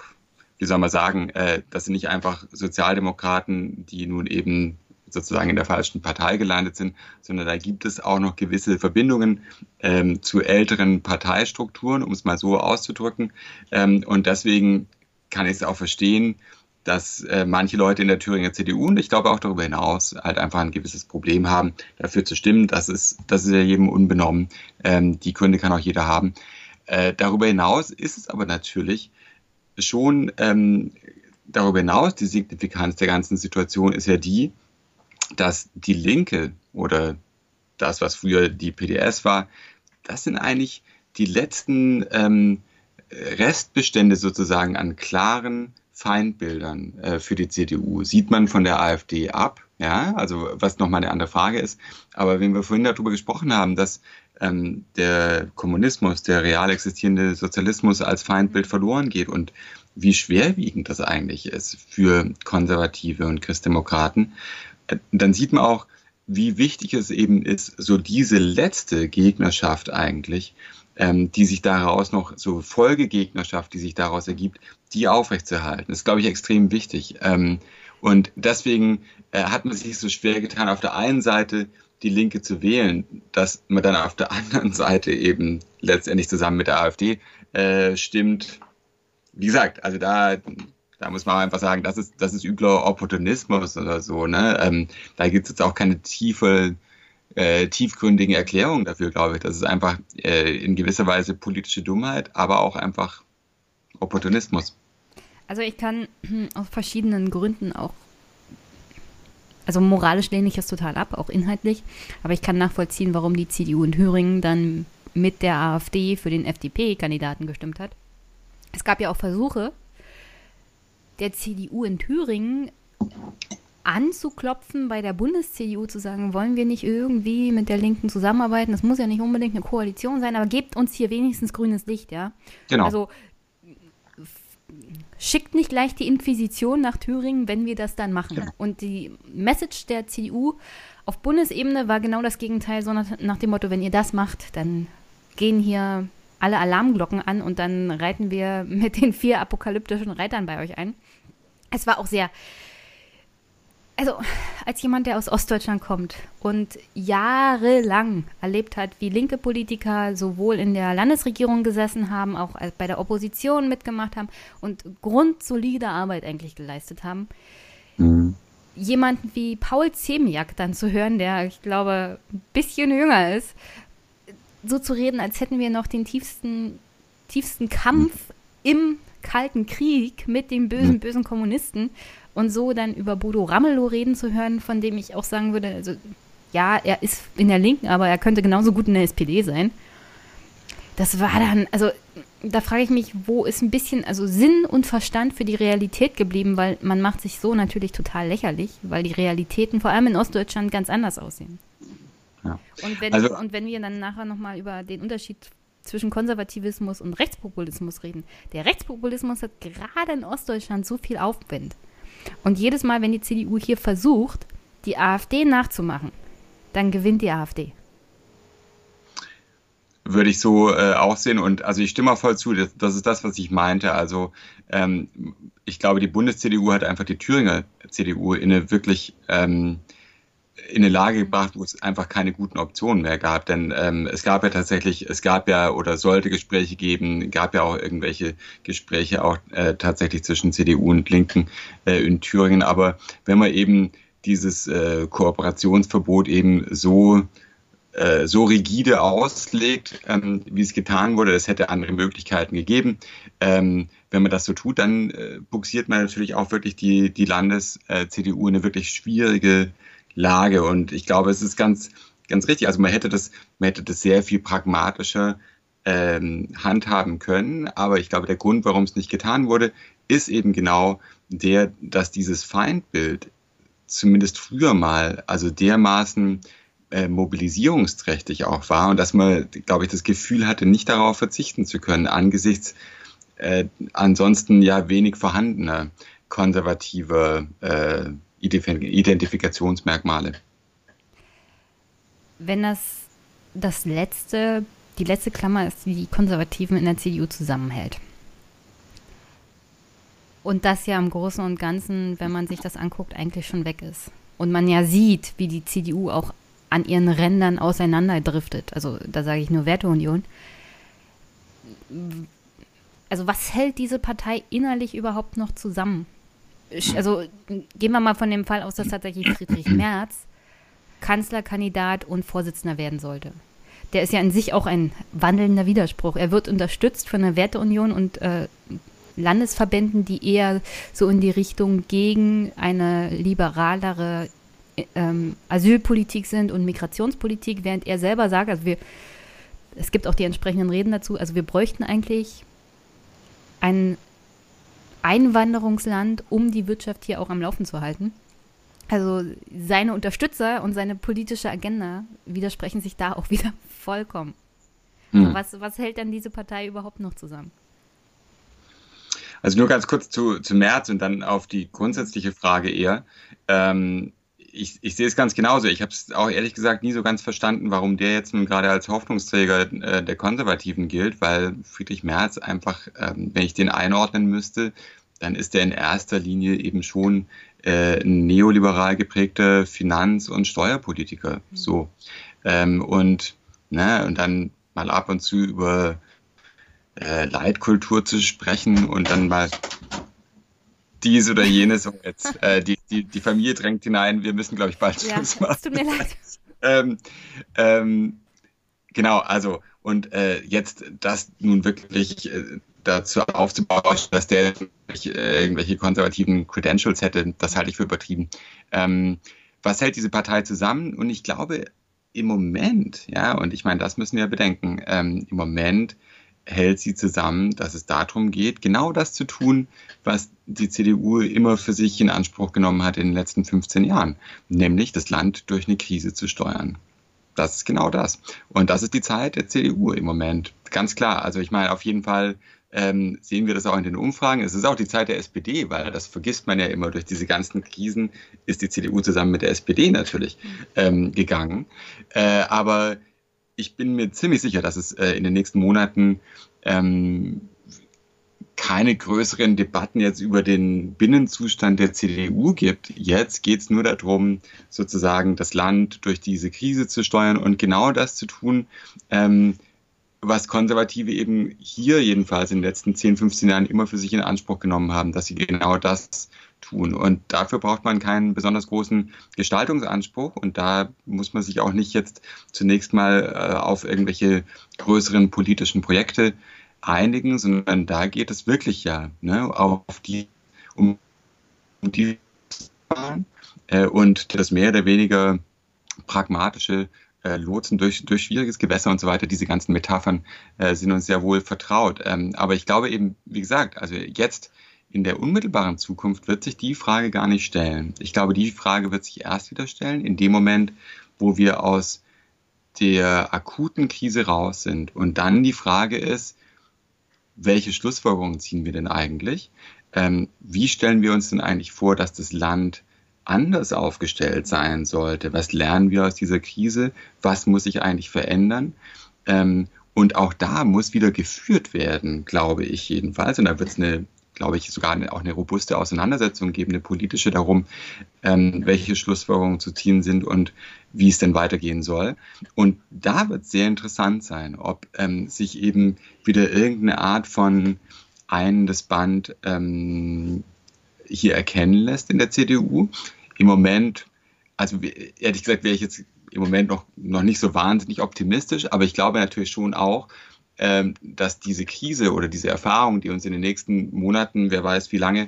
wie soll man sagen, äh, das sind nicht einfach Sozialdemokraten, die nun eben sozusagen in der falschen Partei gelandet sind, sondern da gibt es auch noch gewisse Verbindungen ähm, zu älteren Parteistrukturen, um es mal so auszudrücken. Ähm, und deswegen kann ich es auch verstehen, dass äh, manche Leute in der Thüringer C D U und ich glaube auch darüber hinaus halt einfach ein gewisses Problem haben, dafür zu stimmen. Das ist, das ist ja jedem unbenommen. Ähm, die Gründe kann auch jeder haben. Äh, darüber hinaus ist es aber natürlich schon, ähm, darüber hinaus, die Signifikanz der ganzen Situation ist ja die, dass die Linke oder das, was früher die P D S war, das sind eigentlich die letzten ähm, Restbestände sozusagen an klaren Feindbildern äh, für die C D U. Sieht man von der AfD ab, ja, also was nochmal eine andere Frage ist. Aber wenn wir vorhin darüber gesprochen haben, dass ähm, der Kommunismus, der real existierende Sozialismus als Feindbild verloren geht und wie schwerwiegend das eigentlich ist für Konservative und Christdemokraten, dann sieht man auch, wie wichtig es eben ist, so diese letzte Gegnerschaft eigentlich, ähm, die sich daraus noch, so Folgegegnerschaft, die sich daraus ergibt, die aufrechtzuerhalten. Das ist, glaube ich, extrem wichtig. Ähm, und deswegen äh, hat man sich so schwer getan, auf der einen Seite die Linke zu wählen, dass man dann auf der anderen Seite eben letztendlich zusammen mit der AfD äh, stimmt, wie gesagt, also da, da muss man einfach sagen, das ist, das ist übler Opportunismus oder so, ne? Ähm, da gibt es jetzt auch keine tiefe, äh, tiefgründige Erklärung dafür, glaube ich. Das ist einfach äh, in gewisser Weise politische Dummheit, aber auch einfach Opportunismus. Also ich kann aus verschiedenen Gründen auch, also moralisch lehne ich das total ab, auch inhaltlich, aber ich kann nachvollziehen, warum die C D U in Thüringen dann mit der AfD für den F D P-Kandidaten gestimmt hat. Es gab ja auch Versuche, der C D U in Thüringen anzuklopfen, bei der Bundes-C D U zu sagen, wollen wir nicht irgendwie mit der Linken zusammenarbeiten, das muss ja nicht unbedingt eine Koalition sein, aber gebt uns hier wenigstens grünes Licht, ja? Genau. Also schickt nicht gleich die Inquisition nach Thüringen, wenn wir das dann machen. Ja. Und die Message der C D U auf Bundesebene war genau das Gegenteil, sondern nach dem Motto, wenn ihr das macht, dann gehen hier alle Alarmglocken an und dann reiten wir mit den vier apokalyptischen Reitern bei euch ein. Es war auch sehr, also als jemand, der aus Ostdeutschland kommt und jahrelang erlebt hat, wie linke Politiker sowohl in der Landesregierung gesessen haben, auch bei der Opposition mitgemacht haben und grundsolide Arbeit eigentlich geleistet haben, mhm. jemanden wie Paul Zemiak dann zu hören, der, ich glaube, ein bisschen jünger ist, so zu reden, als hätten wir noch den tiefsten, tiefsten Kampf im Kalten Krieg mit den bösen, bösen Kommunisten und so dann über Bodo Ramelow reden zu hören, von dem ich auch sagen würde, also ja, er ist in der Linken, aber er könnte genauso gut in der S P D sein. Das war dann, also da frage ich mich, wo ist ein bisschen, also Sinn und Verstand für die Realität geblieben, weil man macht sich so natürlich total lächerlich, weil die Realitäten vor allem in Ostdeutschland ganz anders aussehen. Ja. Und, wenn, also, und wenn wir dann nachher nochmal über den Unterschied zwischen Konservativismus und Rechtspopulismus reden. Der Rechtspopulismus hat gerade in Ostdeutschland so viel Aufwind. Und jedes Mal, wenn die C D U hier versucht, die AfD nachzumachen, dann gewinnt die AfD. Würde ich so äh, auch sehen. Und also ich stimme voll zu, das, das ist das, was ich meinte. Also ähm, ich glaube, die Bundes-C D U hat einfach die Thüringer C D U in eine wirklich... Ähm, in eine Lage gebracht, wo es einfach keine guten Optionen mehr gab, denn ähm, es gab ja tatsächlich, es gab ja oder sollte Gespräche geben, gab ja auch irgendwelche Gespräche auch äh, tatsächlich zwischen C D U und Linken äh, in Thüringen, aber wenn man eben dieses äh, Kooperationsverbot eben so äh, so rigide auslegt, ähm, wie es getan wurde, es hätte andere Möglichkeiten gegeben, ähm, wenn man das so tut, dann äh, buxiert man natürlich auch wirklich die, die Landes-C D U in eine wirklich schwierige Lage. Und ich glaube, es ist ganz, ganz richtig. Also man hätte das, man hätte das sehr viel pragmatischer ähm, handhaben können. Aber ich glaube, der Grund, warum es nicht getan wurde, ist eben genau der, dass dieses Feindbild zumindest früher mal, also dermaßen äh, mobilisierungsträchtig auch war und dass man, glaube ich, das Gefühl hatte, nicht darauf verzichten zu können, angesichts äh, ansonsten ja wenig vorhandener konservativer äh, Identifikationsmerkmale. Wenn das das letzte, die letzte Klammer ist, die die Konservativen in der C D U zusammenhält. Und das ja im Großen und Ganzen, wenn man sich das anguckt, eigentlich schon weg ist. Und man ja sieht, wie die C D U auch an ihren Rändern auseinanderdriftet. Also da sage ich nur Werteunion. Also was hält diese Partei innerlich überhaupt noch zusammen? Also gehen wir mal von dem Fall aus, dass tatsächlich Friedrich Merz Kanzlerkandidat und Vorsitzender werden sollte. Der ist ja in sich auch ein wandelnder Widerspruch. Er wird unterstützt von der Werteunion und äh, Landesverbänden, die eher so in die Richtung gegen eine liberalere äh, Asylpolitik sind und Migrationspolitik, während er selber sagt, also wir, es gibt auch die entsprechenden Reden dazu, also wir bräuchten eigentlich einen Einwanderungsland, um die Wirtschaft hier auch am Laufen zu halten. Also seine Unterstützer und seine politische Agenda widersprechen sich da auch wieder vollkommen. Hm. Also was, was hält dann diese Partei überhaupt noch zusammen? Also nur ganz kurz zu, zu Merz und dann auf die grundsätzliche Frage eher. Ähm, ich, ich sehe es ganz genauso. Ich habe es auch ehrlich gesagt nie so ganz verstanden, warum der jetzt nun gerade als Hoffnungsträger äh, der Konservativen gilt, weil Friedrich Merz einfach, ähm, wenn ich den einordnen müsste, dann ist er in erster Linie eben schon äh, ein neoliberal geprägter Finanz- und Steuerpolitiker. Mhm. So. Ähm, und, ne, und dann mal ab und zu über äh, Leitkultur zu sprechen und dann mal dies oder jenes. Und jetzt, äh, die, die, die Familie drängt hinein, wir müssen, glaube ich, bald ja, Schluss machen. Es tut mir leid. ähm, ähm, genau, also, und äh, jetzt das nun wirklich äh, dazu aufzubauen, dass der äh, irgendwelche konservativen Credentials hätte, das halte ich für übertrieben. Ähm, was hält diese Partei zusammen? Und ich glaube, im Moment, ja, und ich meine, das müssen wir bedenken, ähm, im Moment hält sie zusammen, dass es darum geht, genau das zu tun, was die C D U immer für sich in Anspruch genommen hat in den letzten fünfzehn Jahren, nämlich das Land durch eine Krise zu steuern. Das ist genau das. Und das ist die Zeit der C D U im Moment. Ganz klar. Also ich meine, auf jeden Fall ähm, sehen wir das auch in den Umfragen. Es ist auch die Zeit der S P D, weil das vergisst man ja immer. Durch diese ganzen Krisen ist die C D U zusammen mit der S P D natürlich ähm, gegangen. Äh, aber ich bin mir ziemlich sicher, dass es äh, in den nächsten Monaten ähm, keine größeren Debatten jetzt über den Binnenzustand der C D U gibt. Jetzt geht es nur darum, sozusagen das Land durch diese Krise zu steuern und genau das zu tun, ähm, was Konservative eben hier jedenfalls in den letzten zehn, fünfzehn Jahren immer für sich in Anspruch genommen haben, dass sie genau das tun. Und dafür braucht man keinen besonders großen Gestaltungsanspruch. Und da muss man sich auch nicht jetzt zunächst mal äh, auf irgendwelche größeren politischen Projekte einigen, sondern da geht es wirklich ja, ne, auf die, um die äh, und das mehr oder weniger pragmatische äh, Lotsen durch, durch schwieriges Gewässer und so weiter, diese ganzen Metaphern äh, sind uns sehr wohl vertraut. Ähm, aber ich glaube eben, wie gesagt, also jetzt in der unmittelbaren Zukunft wird sich die Frage gar nicht stellen. Ich glaube, die Frage wird sich erst wieder stellen, in dem Moment, wo wir aus der akuten Krise raus sind. Und dann die Frage ist, welche Schlussfolgerungen ziehen wir denn eigentlich? Ähm, wie stellen wir uns denn eigentlich vor, dass das Land anders aufgestellt sein sollte? Was lernen wir aus dieser Krise? Was muss sich eigentlich verändern? Ähm, und auch da muss wieder geführt werden, glaube ich jedenfalls. Und da wird es eine, glaube ich, sogar eine, auch eine robuste Auseinandersetzung geben, eine politische darum, ähm, welche Schlussfolgerungen zu ziehen sind und wie es denn weitergehen soll. Und da wird es sehr interessant sein, ob ähm, sich eben wieder irgendeine Art von einendes Band ähm, hier erkennen lässt in der C D U. Im Moment, also ehrlich gesagt, wäre ich jetzt im Moment noch, noch nicht so wahnsinnig optimistisch, aber ich glaube natürlich schon auch, dass diese Krise oder diese Erfahrung, die uns in den nächsten Monaten, wer weiß wie lange,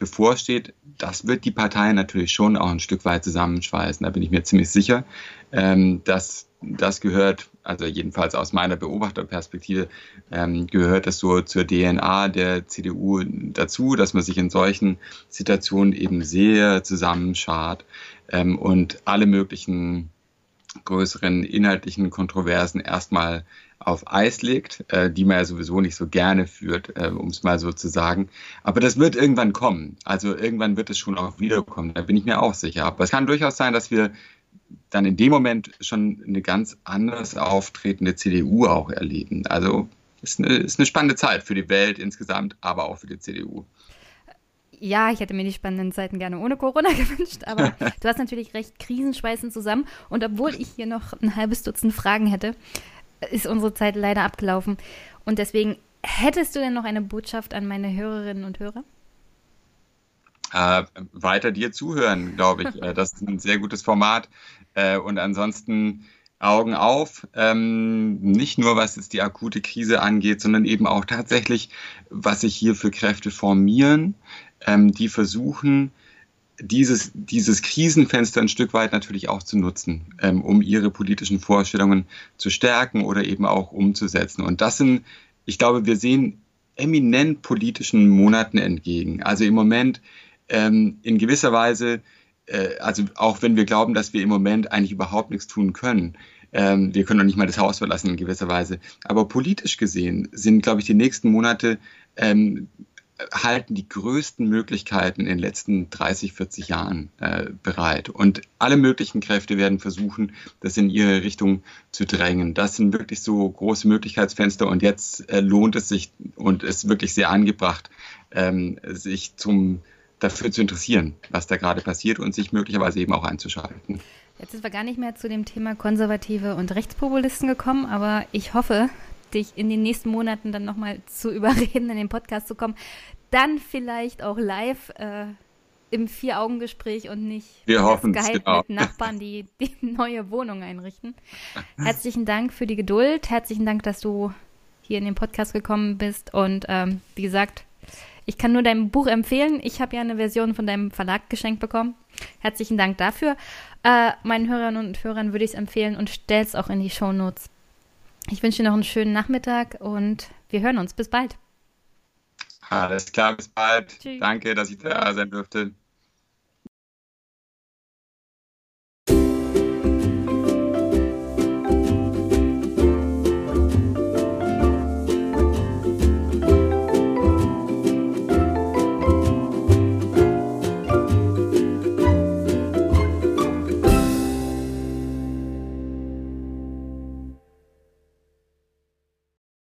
bevorsteht, das wird die Partei natürlich schon auch ein Stück weit zusammenschweißen. Da bin ich mir ziemlich sicher, dass das gehört, also jedenfalls aus meiner Beobachterperspektive, gehört das so zur D N A der C D U dazu, dass man sich in solchen Situationen eben sehr zusammenschart und alle möglichen größeren inhaltlichen Kontroversen erstmal auf Eis legt, äh, die man ja sowieso nicht so gerne führt, äh, um es mal so zu sagen. Aber das wird irgendwann kommen. Also irgendwann wird es schon auch wiederkommen, da bin ich mir auch sicher. Aber es kann durchaus sein, dass wir dann in dem Moment schon eine ganz anders auftretende C D U auch erleben. Also es ist, ist eine spannende Zeit für die Welt insgesamt, aber auch für die C D U. Ja, ich hätte mir die spannenden Zeiten gerne ohne Corona gewünscht, aber du hast natürlich recht, Krisen schweißen zusammen. Und obwohl ich hier noch ein halbes Dutzend Fragen hätte, ist unsere Zeit leider abgelaufen. Und deswegen, hättest du denn noch eine Botschaft an meine Hörerinnen und Hörer? Äh, weiter dir zuhören, glaube ich. Das ist ein sehr gutes Format. Äh, und ansonsten Augen auf, ähm, nicht nur was jetzt die akute Krise angeht, sondern eben auch tatsächlich, was sich hier für Kräfte formieren, ähm, die versuchen, dieses, dieses Krisenfenster ein Stück weit natürlich auch zu nutzen, ähm, um ihre politischen Vorstellungen zu stärken oder eben auch umzusetzen. Und das sind, ich glaube, wir sehen eminent politischen Monaten entgegen. Also im Moment ähm, in gewisser Weise, äh, also auch wenn wir glauben, dass wir im Moment eigentlich überhaupt nichts tun können, ähm, wir können doch nicht mal das Haus verlassen in gewisser Weise, aber politisch gesehen sind, glaube ich, die nächsten Monate ähm, halten die größten Möglichkeiten in den letzten dreißig, vierzig Jahren äh, bereit. Und alle möglichen Kräfte werden versuchen, das in ihre Richtung zu drängen. Das sind wirklich so große Möglichkeitsfenster. Und jetzt äh, lohnt es sich und ist wirklich sehr angebracht, ähm, sich zum, dafür zu interessieren, was da gerade passiert und sich möglicherweise eben auch einzuschalten. Jetzt sind wir gar nicht mehr zu dem Thema Konservative und Rechtspopulisten gekommen, aber ich hoffe, dich in den nächsten Monaten dann nochmal zu überreden, in den Podcast zu kommen. Dann vielleicht auch live äh, im Vier-Augen-Gespräch und nicht geheilt mit Nachbarn, die die neue Wohnung einrichten. Herzlichen Dank für die Geduld. Herzlichen Dank, dass du hier in den Podcast gekommen bist. Und ähm, wie gesagt, ich kann nur dein Buch empfehlen. Ich habe ja eine Version von deinem Verlag geschenkt bekommen. Herzlichen Dank dafür. Äh, meinen Hörerinnen und Hörern würde ich es empfehlen und stell es auch in die Shownotes. Ich wünsche dir noch einen schönen Nachmittag und wir hören uns. Bis bald. Alles klar, bis bald. Tschüss. Danke, dass ich da sein durfte.